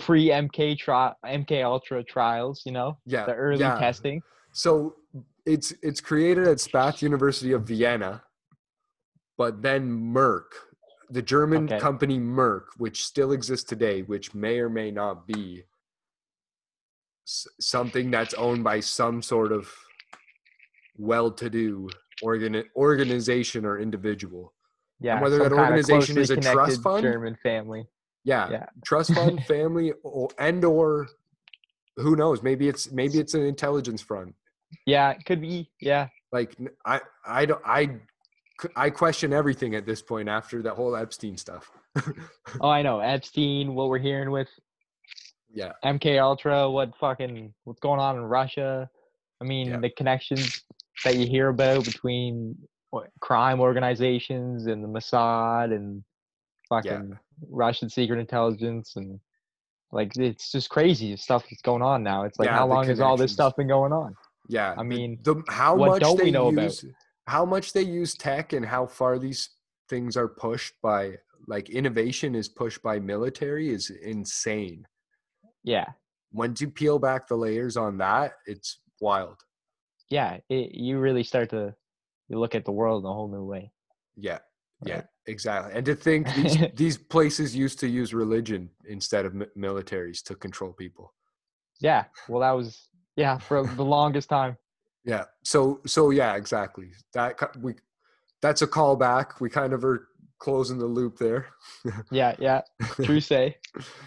pre-M K tri- M K Ultra trials, you know, yeah the early yeah. testing. So it's it's created at Spath University of Vienna, but then Merck, the German okay. company Merck, which still exists today, which may or may not be something that's owned by some sort of well-to-do organ organization or individual. Yeah. And whether that organization is a trust fund, German family. Yeah, yeah. Trust fund, family, or, and or who knows? Maybe it's maybe it's an intelligence front. Yeah, it could be. Yeah. Like I, I don't, I, I question everything at this point after that whole Epstein stuff. Oh, I know Epstein. What we're hearing with. Yeah. M K Ultra, what fucking what's going on in Russia? I mean, yeah. the connections that you hear about between what, crime organizations and the Mossad and fucking yeah. Russian secret intelligence, and like it's just crazy stuff that's going on now. It's like yeah, how long has all this stuff been going on? Yeah. I mean, the, the, how what much don't they we know use, about? How much they use tech and how far these things are pushed by, like, innovation is pushed by military is insane. Yeah. Once you peel back the layers on that, it's wild. Yeah. It, you really start to you look at the world in a whole new way. Yeah. Yeah, right. Exactly. And to think these, these places used to use religion instead of mi- militaries to control people. Yeah. Well, that was, yeah, for the longest time. Yeah. So, so yeah, exactly. That we, that's a callback. We kind of are closing the loop there. Yeah. Yeah. True say.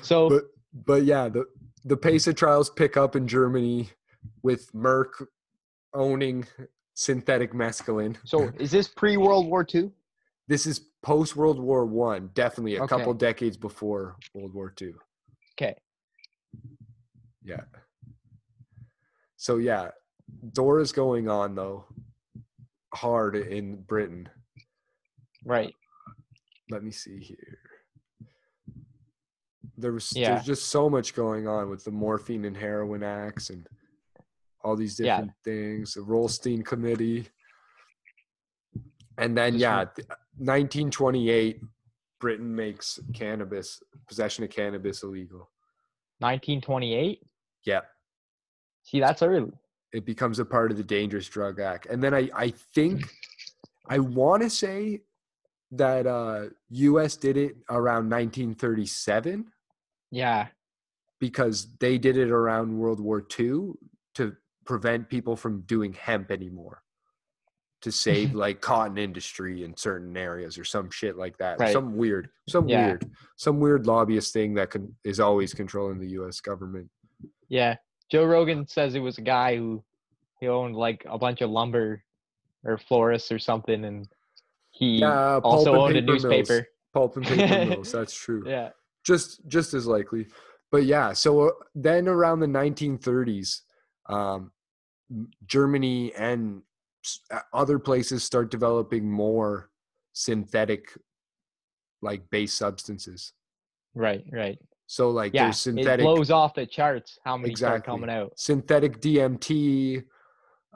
So, but, but yeah, the, the pace of trials pick up in Germany with Merck owning synthetic mescaline. So is this pre-World War Two? This is post-World War One, definitely a okay. couple decades before World War Two. Okay. Yeah. So, yeah, war is going on, though, hard in Britain. Right. Let me see here. There was yeah. there's just so much going on with the morphine and heroin acts and all these different yeah. things. The Rolstein Committee. And then, yeah, nineteen twenty-eight, Britain makes cannabis, possession of cannabis illegal. nineteen twenty-eight? Yeah. See, that's early. It becomes a part of the Dangerous Drug Act. And then I, I think, I want to say that uh, U S did it around nineteen thirty-seven. Yeah. Because they did it around World War Two to prevent people from doing hemp anymore. To save like cotton industry in certain areas or some shit like that. Right. Some weird, some yeah. weird, some weird lobbyist thing that can, is always controlling the U S government. Yeah. Joe Rogan says it was a guy who he owned like a bunch of lumber or florists or something. And he yeah, also and owned a newspaper. Mills. Pulp and paper mills. That's true. Yeah. Just, just as likely. But yeah. So then around the nineteen thirties, um, Germany and other places start developing more synthetic, like, base substances. Right, right. So, like, yeah, there's synthetic. It blows off the charts how many exactly. start coming out. Synthetic D M T,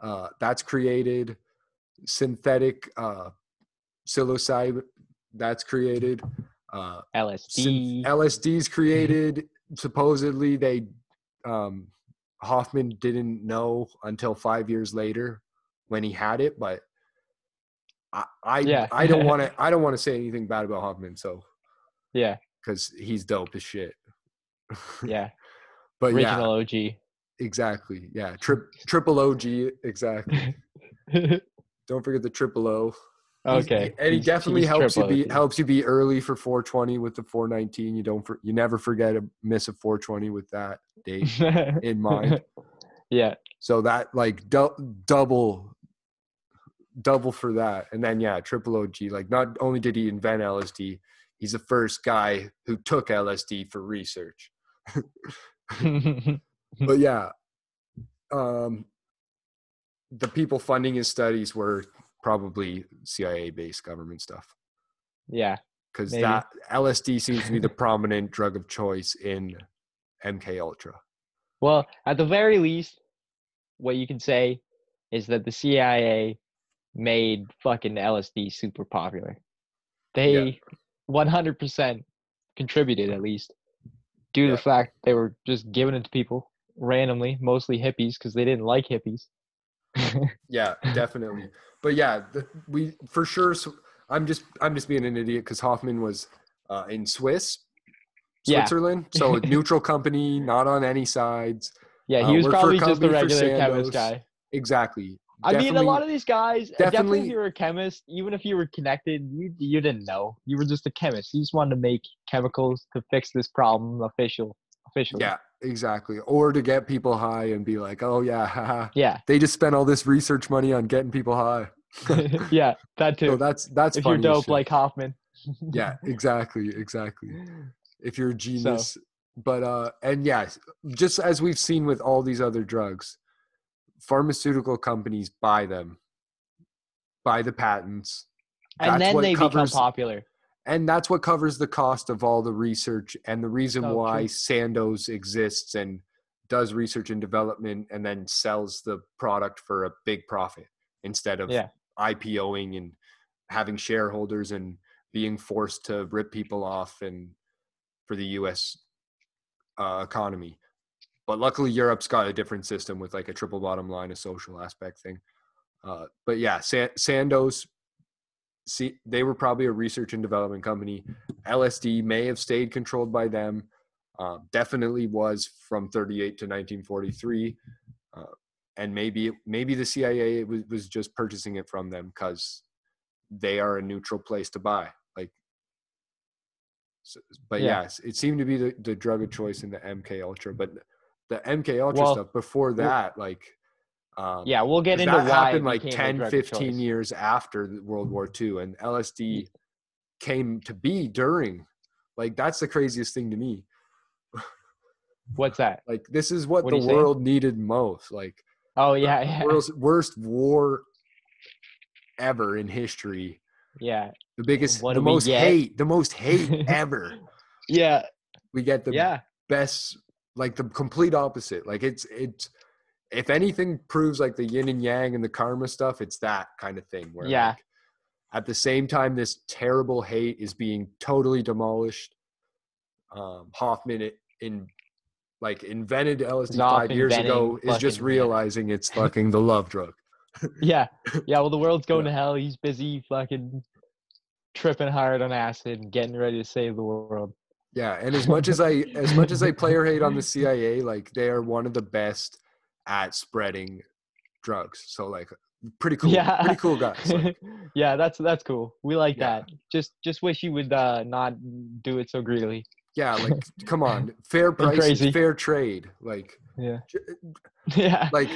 uh, that's created. Synthetic uh, psilocybin, that's created. Uh, L S D. L S D's created. Supposedly, they um, Hoffman didn't know until five years later. When he had it, but I I, yeah. I don't want to I don't want to say anything bad about Hoffman, so yeah, because he's dope as shit. Yeah, but original yeah, O G exactly. Yeah, Tri- triple O G exactly. Don't forget the triple O. Okay, he's, and he he's, definitely he's helps you be O G. Helps you be early for four twenty with the four nineteen. You don't for, you never forget to miss a four twenty with that date in mind. Yeah. So that like du- double. Double for that. And then, yeah, triple O G. Like, not only did he invent L S D, he's the first guy who took L S D for research. But, yeah, um, the people funding his studies were probably C I A-based government stuff. Yeah. Because that L S D seems to be the prominent drug of choice in M K Ultra. Well, at the very least, what you can say is that the C I A made fucking L S D super popular. They yeah. one hundred percent contributed, at least, due yeah. to the fact they were just giving it to people randomly, mostly hippies, because they didn't like hippies. Yeah, definitely. But yeah, the, we for sure. So I'm just I'm just being an idiot because Hoffman was uh, in Swiss, Switzerland, yeah. so a neutral company, not on any sides. Yeah, he was uh, probably just a regular chemist guy. Exactly. I definitely, mean, a lot of these guys, definitely, definitely if you were a chemist, even if you were connected, you you didn't know. You were just a chemist. You just wanted to make chemicals to fix this problem official, officially. Yeah, exactly. Or to get people high and be like, oh, yeah, haha. Yeah. They just spent all this research money on getting people high. Yeah, that too. So that's, that's if funny you're dope shit. Like Hoffman. Yeah, exactly, exactly. If you're a genius. So. But, uh, and yeah, just as we've seen with all these other drugs, pharmaceutical companies buy them, buy the patents. That's and then they covers, become popular. And that's what covers the cost of all the research and the reason so why true. Sandoz exists and does research and development and then sells the product for a big profit instead of yeah. IPOing and having shareholders and being forced to rip people off and for the U S uh, economy. But luckily Europe's got a different system with like a triple bottom line, a social aspect thing. Uh, but yeah, San- Sandoz, see, they were probably a research and development company. L S D may have stayed controlled by them. Uh, definitely was from thirty-eight to nineteen forty-three. Uh, and maybe, maybe the C I A was, was just purchasing it from them because they are a neutral place to buy. Like, so, but yeah. yes, it seemed to be the, the drug of choice in the M K Ultra, but the M K Ultra well, stuff before that, like, um, yeah, we'll get into that. Why happened like ten, fifteen years after World War Two, and L S D yeah. came to be during, like, that's the craziest thing to me. What's that? Like, this is what, what the world saying? needed most. Like, oh yeah, the yeah. world's worst war ever in history. Yeah. The biggest, what the most hate, the most hate ever. Yeah. We get the yeah. best, like the complete opposite. Like it's, it's, if anything proves like the yin and yang and the karma stuff, it's that kind of thing. Where yeah. like, at the same time, this terrible hate is being totally demolished. Um, Hoffman it, in like invented L S D five years ago is just realizing it's fucking the love drug. Yeah. Yeah. Well, the world's going yeah. to hell. He's busy fucking tripping hard on acid and getting ready to save the world. Yeah. And as much as I, as much as I player hate on the C I A, like they are one of the best at spreading drugs. So like pretty cool, yeah. pretty cool guys. Like, yeah. That's, that's cool. We like yeah. that. Just, just wish you would uh, not do it so greedily. Yeah, like come on, fair price, fair trade. Like, yeah, yeah. Like,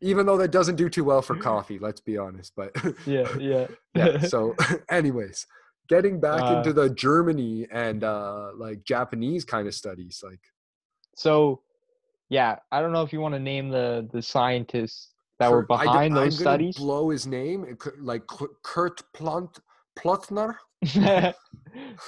even though that doesn't do too well for coffee, let's be honest. But yeah, yeah, yeah. So, anyways, getting back uh, into the Germany and uh, like Japanese kind of studies, like. So, yeah, I don't know if you want to name the the scientists that Kurt, were behind I, those I'm studies. Blow his name, like Kurt Plont, Plotner.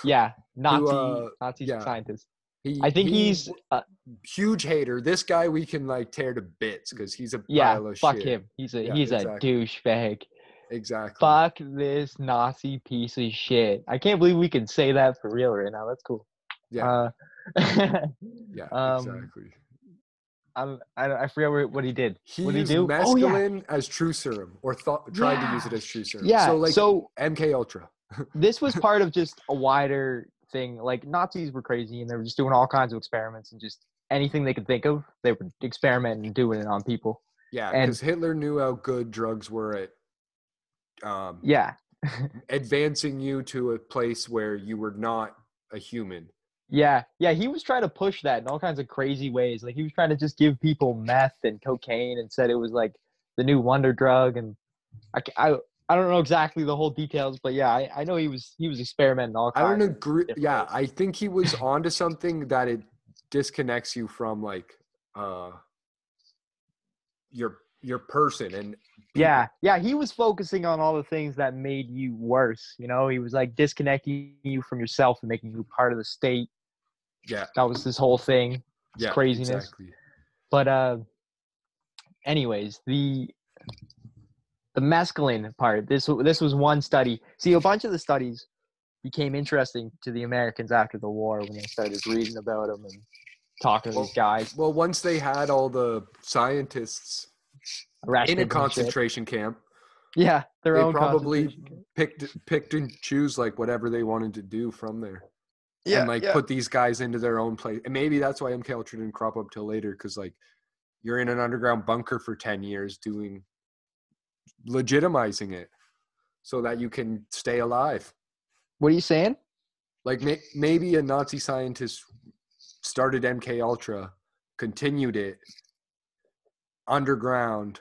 yeah, Nazi, Who, uh, Nazi yeah. scientist. He, I think he, he's a huge hater. This guy we can like tear to bits because he's a pile yeah, of fuck shit. him. He's a yeah, he's exactly. a douchebag. Exactly. Fuck this Nazi piece of shit. I can't believe we can say that for real right now. That's cool. Yeah. Uh, yeah. Um, exactly. I'm, I I forget where, what he did. He what did he do? mescaline oh, yeah. as true serum, or thought tried yeah. to use it as true serum. Yeah. So like so, M K Ultra. This was part of just a wider thing. Like Nazis were crazy and they were just doing all kinds of experiments and just anything they could think of, they were experimenting and doing it on people. Yeah, because Hitler knew how good drugs were at um, yeah. advancing you to a place where you were not a human. Yeah, yeah, he was trying to push that in all kinds of crazy ways. Like he was trying to just give people meth and cocaine and said it was like the new wonder drug. And I... I I don't know exactly the whole details, but yeah, I, I know he was he was experimenting all kinds. I don't agree. Yeah, ways. I think he was onto something that it disconnects you from like uh, your your person and yeah, yeah. He was focusing on all the things that made you worse. You know, he was like disconnecting you from yourself and making you part of the state. Yeah, that was this whole thing. This yeah, craziness. Exactly. But uh, anyways, the. The mescaline part, this this was one study. See, a bunch of the studies became interesting to the Americans after the war when they started reading about them and talking well, to these guys. Well, once they had all the scientists arrested in a concentration camp. Yeah, their they own probably picked picked and choose like whatever they wanted to do from there. Yeah, and like yeah. put these guys into their own place. And maybe that's why M K Ultra didn't crop up till later, because like you're in an underground bunker for ten years doing legitimizing it so that you can stay alive. What are you saying? Like may, maybe a Nazi scientist started M K Ultra, continued it underground,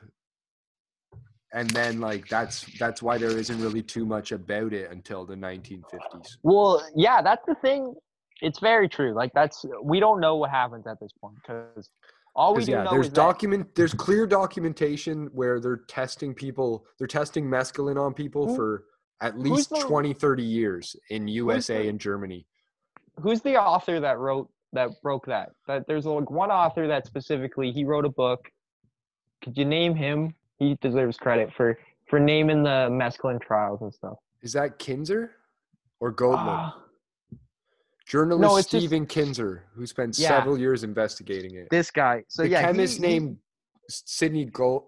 and then like that's that's why there isn't really too much about it until the nineteen fifties. Well, yeah, that's the thing. It's very true. Like that's we don't know what happens at this point because all we do yeah, know there's is document that- there's clear documentation where they're testing people they're testing mescaline on people Who, for at least the, twenty, thirty years in U S A the, and Germany. Who's the author that wrote that broke that? That there's like one author that specifically he wrote a book. Could you name him? He deserves credit for for naming the mescaline trials and stuff. Is that Kinzer? or Goldblub? Uh, Journalist no, Steven just, Kinzer, who spent yeah, several years investigating it. This guy. So the yeah, chemist he, named he, Sidney Gold,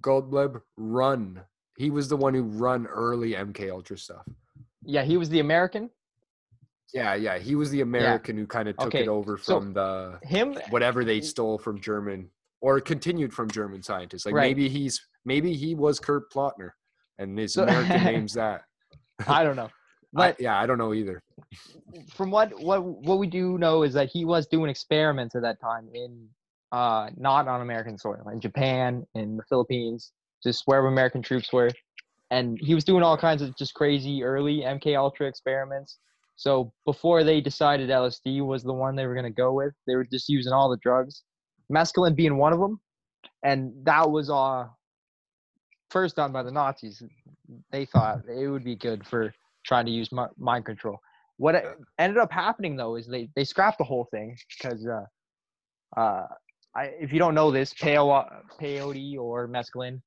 Goldblub run. He was the one who run early M K Ultra stuff. Yeah, he was the American? Yeah, yeah. He was the American yeah. who kind of took okay. it over from so the him, whatever they stole from German or continued from German scientists. Like right. maybe he's maybe he was Kurt Plotner and his so, American name's that. I don't know. But I, yeah, I don't know either. From what, what what we do know is that he was doing experiments at that time in uh, not on American soil, in Japan, in the Philippines, just wherever American troops were. And he was doing all kinds of just crazy early M K Ultra experiments. So before they decided L S D was the one they were going to go with, they were just using all the drugs, mescaline being one of them. And that was uh, first done by the Nazis. They thought it would be good for trying to use mind control. What ended up happening, though, is they, they scrapped the whole thing because uh, uh, I, if you don't know this, peyo- peyote or mescaline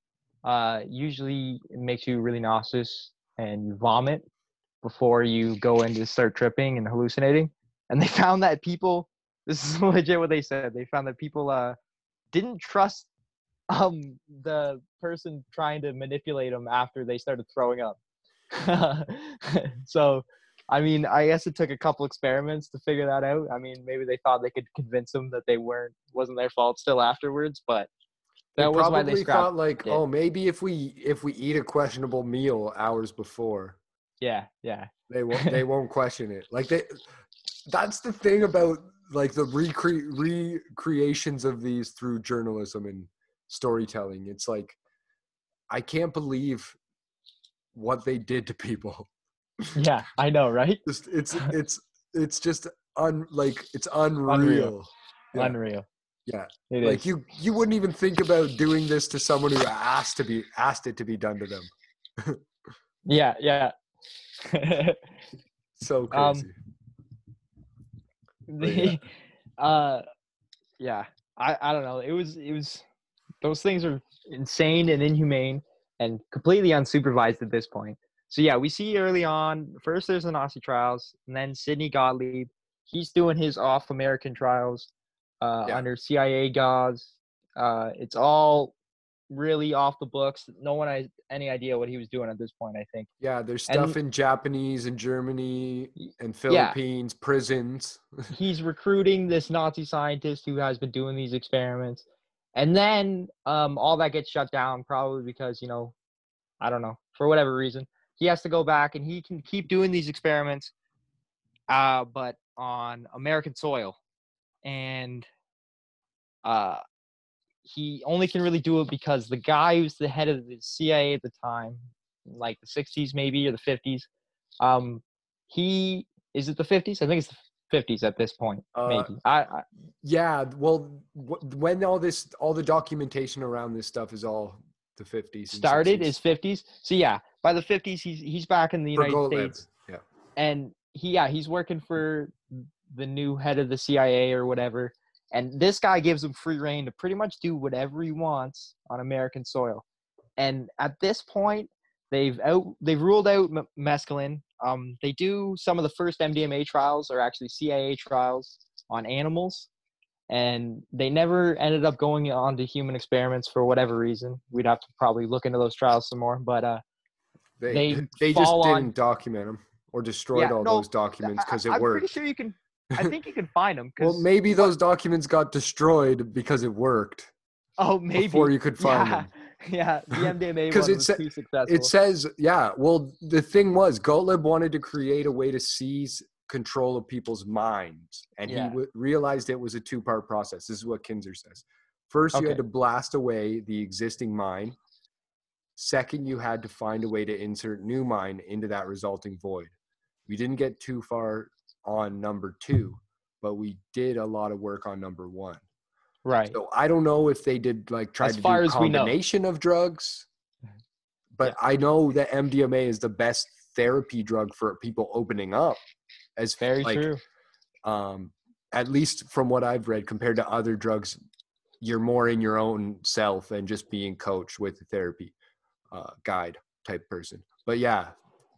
uh, usually makes you really nauseous and you vomit before you go into start tripping and hallucinating. And they found that people – this is legit what they said. They found that people uh, didn't trust um, the person trying to manipulate them after they started throwing up. So I mean, I guess it took a couple experiments to figure that out. I mean, maybe they thought they could convince them that they weren't wasn't their fault still afterwards, but that they was why they scrapped thought like it. Oh, maybe if we if we eat a questionable meal hours before, yeah yeah they won't they won't question it. Like they that's the thing about like the recre- recreations of these through journalism and storytelling. It's like I can't believe what they did to people. Yeah, I know, right? Just, it's it's it's just un like it's unreal. Unreal. Yeah. Unreal. Yeah. It like is. you you wouldn't even think about doing this to someone who asked to be asked it to be done to them. Yeah, yeah. So crazy. Um, the, yeah. Uh yeah. I, I don't know. It was it was those things are insane and inhumane and completely unsupervised at this point. So, yeah, we see early on, first there's the Nazi trials, and then Sidney Gottlieb, he's doing his off-American trials uh, yeah. under C I A gauze. Uh, it's all really off the books. No one has any idea what he was doing at this point, I think. Yeah, there's stuff and, in Japanese and Germany and Philippines, yeah. prisons. He's recruiting this Nazi scientist who has been doing these experiments. And then um, all that gets shut down probably because, you know, I don't know, for whatever reason. He has to go back and he can keep doing these experiments, uh, but on American soil. And uh, he only can really do it because the guy who's the head of the C I A at the time, like the sixties maybe or the fifties, um, he – is it the fifties? I think it's the fifties at this point, maybe. Uh, I, I, yeah, well, w- when all this, all the documentation around this stuff is all the fifties. Started is fifties. So yeah, by the fifties, he's he's back in the United States. Yeah, and he yeah he's working for the new head of the C I A or whatever, and this guy gives him free reign to pretty much do whatever he wants on American soil. And at this point, they've out they've ruled out m- mescaline. Um, they do some of the first M D M A trials are actually C I A trials on animals, and they never ended up going on to human experiments for whatever reason. We'd have to probably look into those trials some more, but uh, they they, they just didn't on, document them or destroyed yeah, all no, those documents because it I'm worked. I'm pretty sure you can. I think you can find them. Well, maybe those what, documents got destroyed because it worked. Oh, maybe before you could find yeah. them. Yeah, the M D M A one was sa- too successful. It says, yeah, well, the thing was, Gottlieb wanted to create a way to seize control of people's minds, and yeah. he w- realized it was a two-part process. This is what Kinzer says. First, okay. you had to blast away the existing mind. Second, you had to find a way to insert new mind into that resulting void. We didn't get too far on number two, but we did a lot of work on number one. Right. So I don't know if they did like try as to far do a combination of drugs, but yeah. I know that M D M A is the best therapy drug for people opening up. As very like, true. Um, at least from what I've read, compared to other drugs, you're more in your own self and just being coached with a therapy uh, guide type person. But yeah,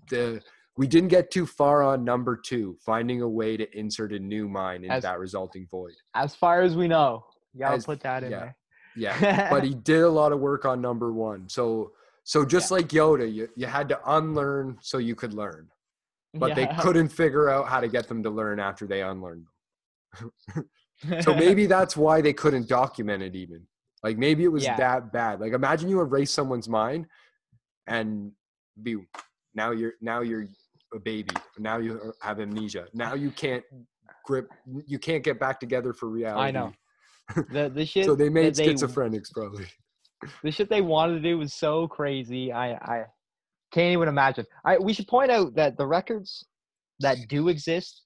the We didn't get too far on number two, finding a way to insert a new mind into as, that resulting void. As far as we know. You gotta as, put that in yeah, there. Yeah. But he did a lot of work on number one. So so just yeah. like Yoda, you, you had to unlearn so you could learn. But yeah. they couldn't figure out how to get them to learn after they unlearned them. So maybe that's why they couldn't document it even. Like maybe it was yeah. that bad. Like imagine you erase someone's mind and be now you're now you're a baby. Now you have amnesia. Now you can't grip you can't get back together for reality. I know. The the shit So they made they, schizophrenics probably. The shit they wanted to do was so crazy. I I can't even imagine. I we should point out that the records that do exist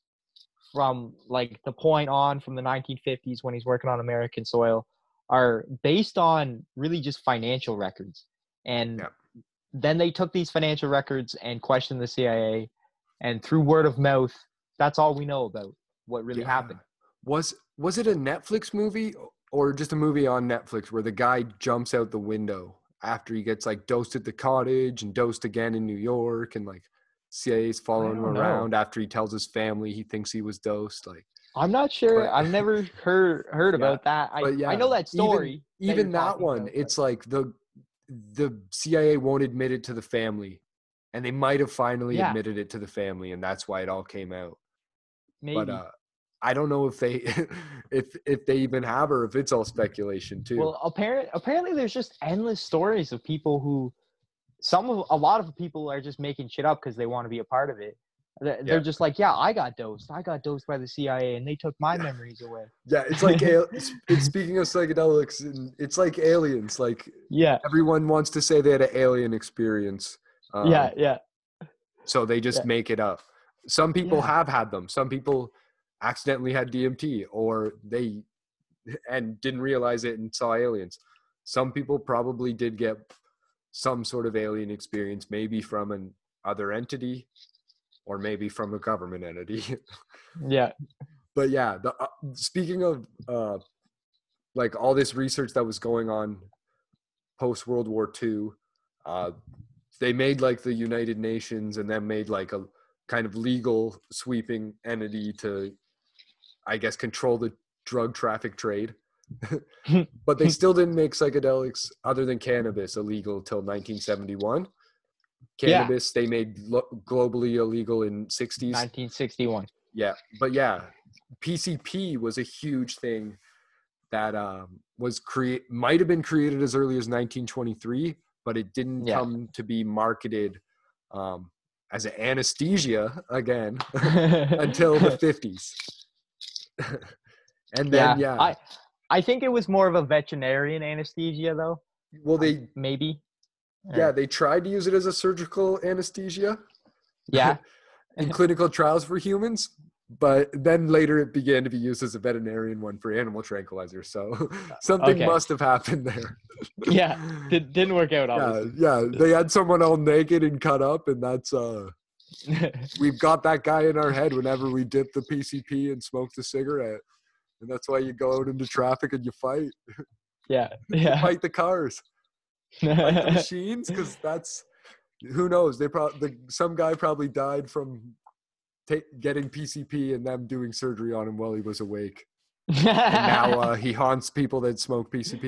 from like the point on from the nineteen fifties when he's working on American soil are based on really just financial records. And yeah. then they took these financial records and questioned the C I A, and through word of mouth, that's all we know about what really yeah. happened. Was was it a Netflix movie or just a movie on Netflix where the guy jumps out the window after he gets like dosed at the cottage and dosed again in New York, and like C I A's following him around know. after he tells his family he thinks he was dosed? Like, I'm not sure. But, I've never heard heard yeah, about that. I, yeah, I know that story. Even, that, even that one, about, it's but. like the the C I A won't admit it to the family, and they might have finally yeah. admitted it to the family, and that's why it all came out. Maybe. But uh, I don't know if they if if they even have, or if it's all speculation too. Well, apparently, apparently there's just endless stories of people who, some of a lot of people are just making shit up because they want to be a part of it. They're yeah. just like, yeah, I got dosed. I got dosed by the C I A, and they took my yeah. memories away. Yeah, it's like it's, speaking of psychedelics, it's like aliens. Like, yeah, everyone wants to say they had an alien experience. Um, yeah, yeah. So they just yeah. make it up. Some people yeah. have had them. Some people accidentally had D M T, or they and didn't realize it and saw aliens. Some people probably did get some sort of alien experience, maybe from an other entity. Or maybe from a government entity. yeah. But yeah, the, uh, speaking of uh, like all this research that was going on post-World War Two, uh, they made like the United Nations, and then made like a kind of legal sweeping entity to, I guess, control the drug traffic trade. But they still didn't make psychedelics other than cannabis illegal till nineteen seventy-one. Cannabis yeah. they made lo- globally illegal in sixties nineteen sixty-one yeah but yeah P C P was a huge thing that um was create might have been created as early as nineteen twenty-three, but it didn't yeah. come to be marketed um as an anesthesia again until the fifties. And then yeah, yeah. I, I think it was more of a veterinarian anesthesia though. Well, they um, maybe Yeah, they tried to use it as a surgical anesthesia. Yeah. In clinical trials for humans, but then later it began to be used as a veterinarian one for animal tranquilizers. So something okay. must have happened there. yeah, did, didn't work out obviously. Yeah, yeah, they had someone all naked and cut up, and that's uh we've got that guy in our head whenever we dip the P C P and smoke the cigarette. And that's why you go out into traffic and you fight. Yeah. Yeah. You fight the cars. Like the machines, because that's who knows. They probably some guy probably died from ta- getting P C P and them doing surgery on him while he was awake. And now uh, he haunts people that smoke P C P.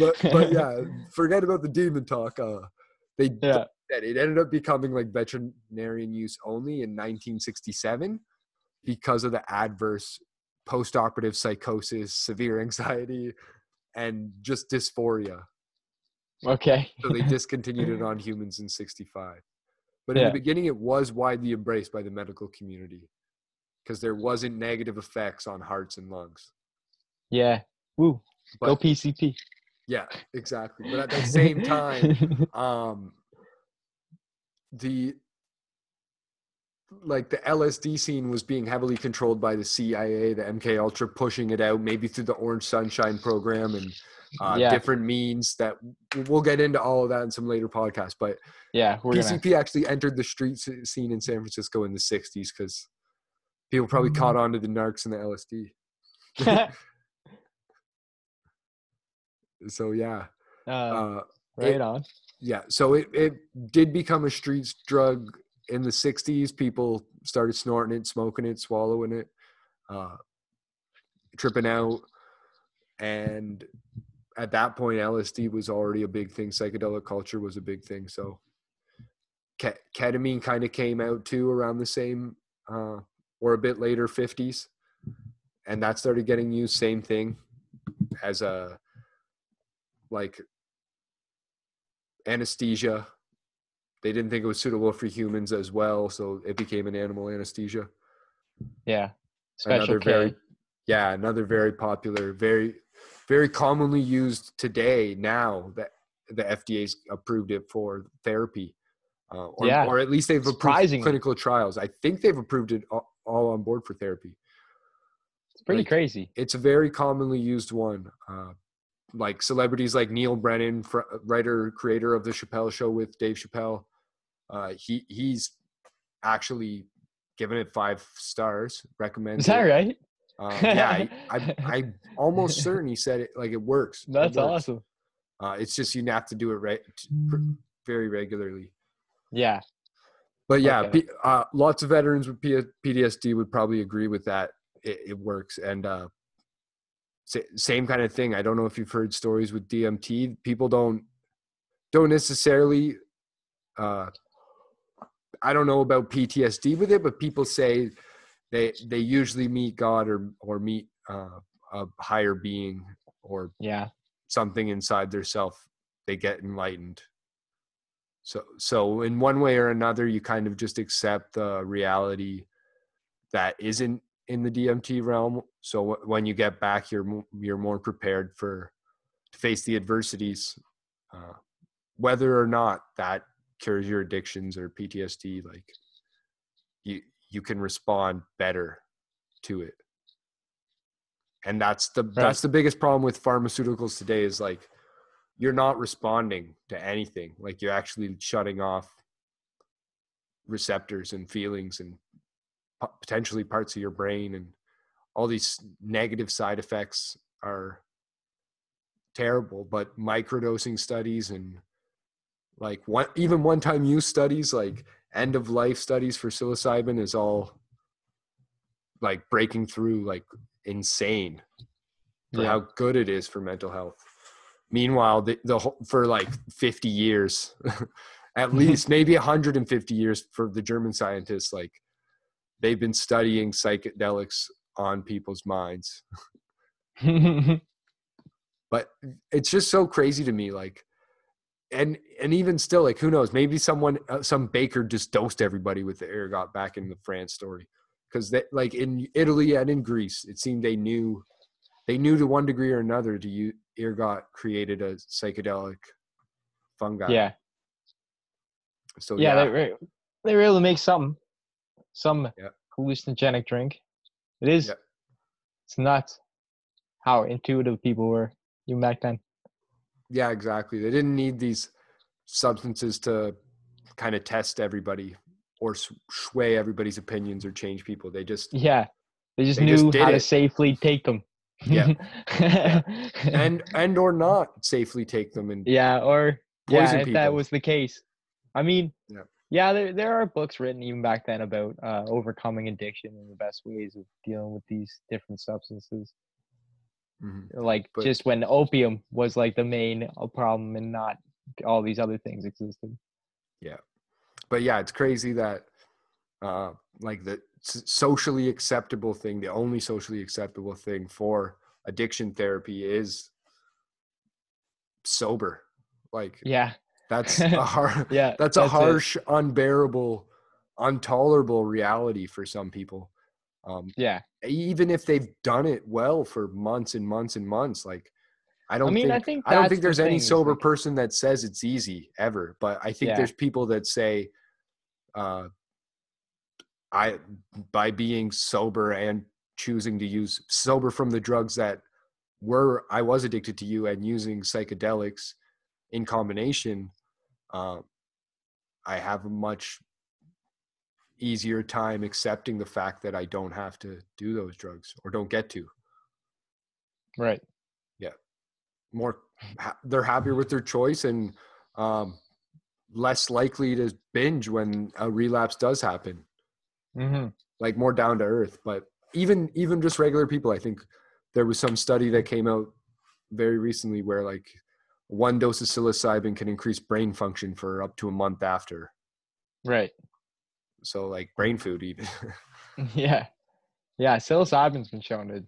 but, but yeah, forget about the demon talk. Uh, they yeah. that it ended up becoming like veterinarian use only in nineteen sixty-seven because of the adverse post-operative psychosis, severe anxiety, and just dysphoria. Okay. So they discontinued it on humans in sixty-five. But in yeah. the beginning, it was widely embraced by the medical community because there wasn't negative effects on hearts and lungs. Yeah. Woo. But, go P C P. Yeah, exactly. But at the same time, um, the like the L S D scene was being heavily controlled by the C I A, the M K Ultra pushing it out, maybe through the Orange Sunshine program and uh, yeah. different means that we'll get into all of that in some later podcasts. But yeah, we're P C P gonna... actually entered the street scene in San Francisco in the sixties because people probably mm-hmm. caught on to the narcs and the L S D. So yeah. Uh, uh, right it, on. Yeah, so it, it did become a street drug in the sixties. People started snorting it, smoking it, swallowing it, uh, tripping out. And at that point, L S D was already a big thing. Psychedelic culture was a big thing. So ketamine kind of came out too around the same uh, or a bit later fifties. And that started getting used, same thing, as a like anesthesia. They didn't think it was suitable for humans as well, so it became an animal anesthesia. Yeah, special another K. Very, yeah, another very popular, very, very commonly used today. Now that the F D A's approved it for therapy, uh, or, yeah. or at least they've approved clinical trials. I think they've approved it all, all on board for therapy. It's pretty like, crazy. It's a very commonly used one. Uh, like celebrities like Neil Brennan, fr- writer, creator of the Chappelle Show with Dave Chappelle. Uh, he he's actually given it five stars. Recommended. Is that right? Um, yeah, I, I I almost certain he said it like it works. That's it works. Awesome. Uh, it's just you have to do it right, re- very regularly. Yeah. But yeah, okay. P- uh, lots of veterans with P- PTSD would probably agree with that. It, it works, and uh, same kind of thing. I don't know if you've heard stories with D M T. People don't don't necessarily. Uh, I don't know about P T S D with it, but people say they they usually meet God or or meet uh, a higher being or yeah something inside their self. They get enlightened. So so in one way or another, you kind of just accept the reality that isn't in the D M T realm. So w- when you get back, you're you're more prepared for to face the adversities, uh, whether or not that cures your addictions or P T S D. Like you you can respond better to it, and that's the right. that's the biggest problem with pharmaceuticals today is like you're not responding to anything. Like you're actually shutting off receptors and feelings and potentially parts of your brain, and all these negative side effects are terrible. But microdosing studies and like one, even one-time use studies, like end of life studies for psilocybin is all like breaking through like insane for yeah. how good it is for mental health. Meanwhile, the, the whole, for like fifty years, at least maybe one hundred fifty years for the German scientists, like, they've been studying psychedelics on people's minds. But it's just so crazy to me. Like, and, and even still, like, who knows, maybe someone, uh, some baker just dosed everybody with the ergot back in the France story. Cause that like in Italy and in Greece, it seemed they knew, they knew to one degree or another to use ergot created a psychedelic fungi. Yeah. So yeah, yeah. They, were, they were able to make something. Some yeah. hallucinogenic drink. It is. Yeah. It's nuts how intuitive people were even back then. Yeah, exactly. They didn't need these substances to kind of test everybody or sway everybody's opinions or change people. They just yeah. They just they knew just how it. to safely take them. Yeah. yeah. And and or not safely take them and yeah or poison yeah if people. That was the case. I mean. Yeah. Yeah, there there are books written even back then about uh, overcoming addiction and the best ways of dealing with these different substances. Mm-hmm. Like but, just when opium was like the main problem and not all these other things existed. Yeah. But yeah, it's crazy that uh, like the socially acceptable thing, the only socially acceptable thing for addiction therapy is sober. Like yeah. That's a hard, yeah, that's a that's harsh, it. unbearable, intolerable reality for some people. Um, yeah. Even if they've done it well for months and months and months, like I don't I mean, think, I think I don't think there's the any sober like, person that says it's easy ever, but I think yeah. there's people that say, uh, I, by being sober and choosing to use sober from the drugs that were, I was addicted to you and using psychedelics in combination, Um, uh, I have a much easier time accepting the fact that I don't have to do those drugs or don't get to. Right. Yeah. More, ha- they're happier with their choice, and um, less likely to binge when a relapse does happen. Mm-hmm. Like more down to earth. But even even just regular people, I think there was some study that came out very recently where like one dose of psilocybin can increase brain function for up to a month after. Right. So like brain food even. Yeah. Yeah. Psilocybin's been shown to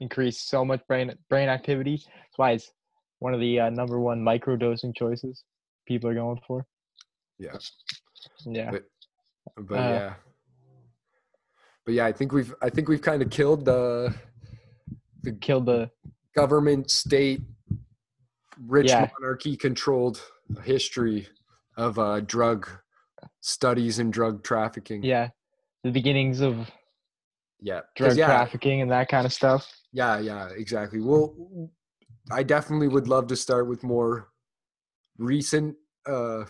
increase so much brain brain activity. That's why it's one of the uh, number one microdosing choices people are going for. Yeah. Yeah. But, but uh, yeah. But yeah, I think we've I think we've kind of killed the the killed the government, state, rich yeah. monarchy controlled history of uh, drug studies and drug trafficking. Yeah. The beginnings of yeah. drug yeah, trafficking and that kind of stuff. Yeah, yeah, exactly. Well, I definitely would love to start with more recent uh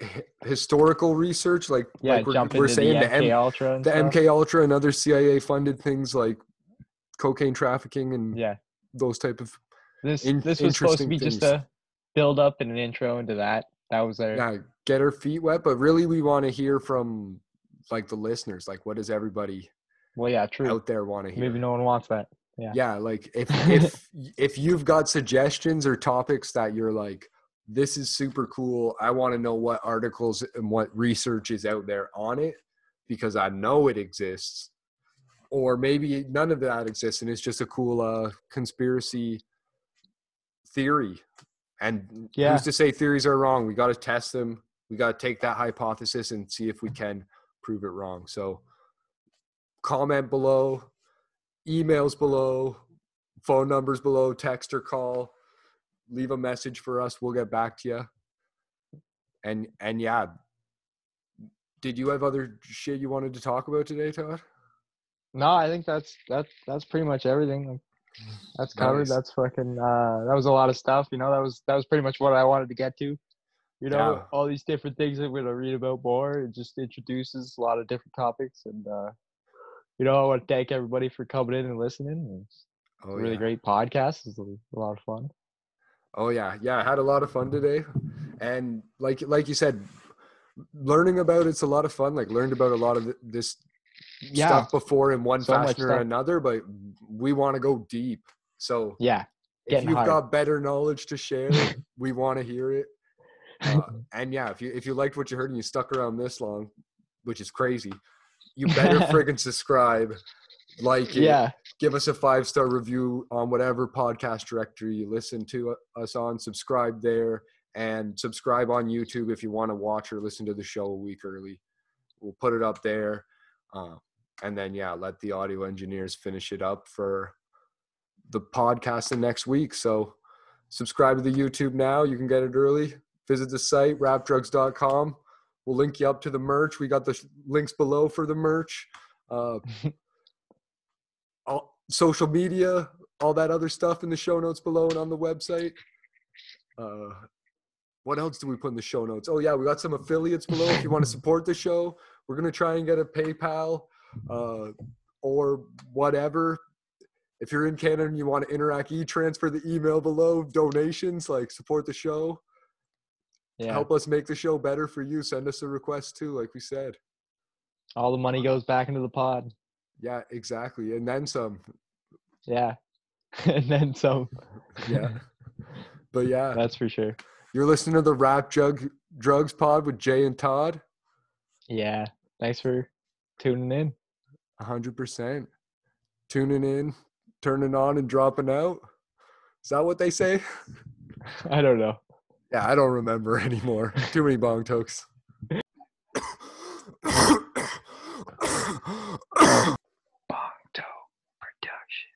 h- historical research, like yeah, like we're, we're saying the M K Ultra and the stuff. M K Ultra and other C I A funded things like cocaine trafficking and yeah. those type of this in- this was supposed to be things. Just a build up and an intro into that. That was there. Yeah, get our feet wet, but really we want to hear from like the listeners, like what does everybody well yeah true out there want to hear? Maybe no one wants that. Yeah. Yeah, like if if if you've got suggestions or topics that you're like, this is super cool, I want to know what articles and what research is out there on it because I know it exists. Or maybe none of that exists and it's just a cool uh, conspiracy theory. And yeah. who's to say theories are wrong? We got to test them. We got to take that hypothesis and see if we can prove it wrong. So comment below. Emails below, phone numbers below, text or call, leave a message for us. We'll get back to you. And, and yeah, did you have other shit you wanted to talk about today, Todd? No, I think that's, that's, that's pretty much everything. That's covered. Nice. That's fucking, uh, that was a lot of stuff. You know, that was, that was pretty much what I wanted to get to, you know, yeah. all these different things that we're going to read about more. It just introduces a lot of different topics and, uh, you know, I want to thank everybody for coming in and listening. It's oh, a really yeah. great podcast. It's a lot of fun. Oh, yeah. Yeah, I had a lot of fun today. And like like you said, learning about it's a lot of fun. Like, learned about a lot of this yeah. stuff before in one so fashion or another, but we want to go deep. So yeah, if you've hard. got better knowledge to share, we want to hear it. Uh, and yeah, if you if you liked what you heard and you stuck around this long, which is crazy, you better friggin' subscribe, like it, yeah. give us a five-star review on whatever podcast directory you listen to us on. Subscribe there and subscribe on YouTube if you want to watch or listen to the show a week early. We'll put it up there. Uh, and then, yeah, let the audio engineers finish it up for the podcast the next week. So subscribe to the YouTube now. You can get it early. Visit the site, rap drugs dot com. We'll link you up to the merch. We got the sh- links below for the merch, uh, all, social media, all that other stuff in the show notes below and on the website. Uh, what else do we put in the show notes? Oh yeah, we got some affiliates below. If you want to support the show, we're going to try and get a PayPal uh, or whatever. If you're in Canada and you want to interact, e-transfer the email below, donations, like support the show. Yeah. Help us make the show better for you. Send us a request too, like we said. All the money goes back into the pod. Yeah, exactly. And then some. Yeah. And then some. Yeah. But yeah. That's for sure. You're listening to the Rap Jug Drugs Pod with Jay and Todd. Yeah. Thanks for tuning in. one hundred percent. Tuning in, turning on, and dropping out. Is that what they say? I don't know. Yeah, I don't remember anymore. Too many bong tokes.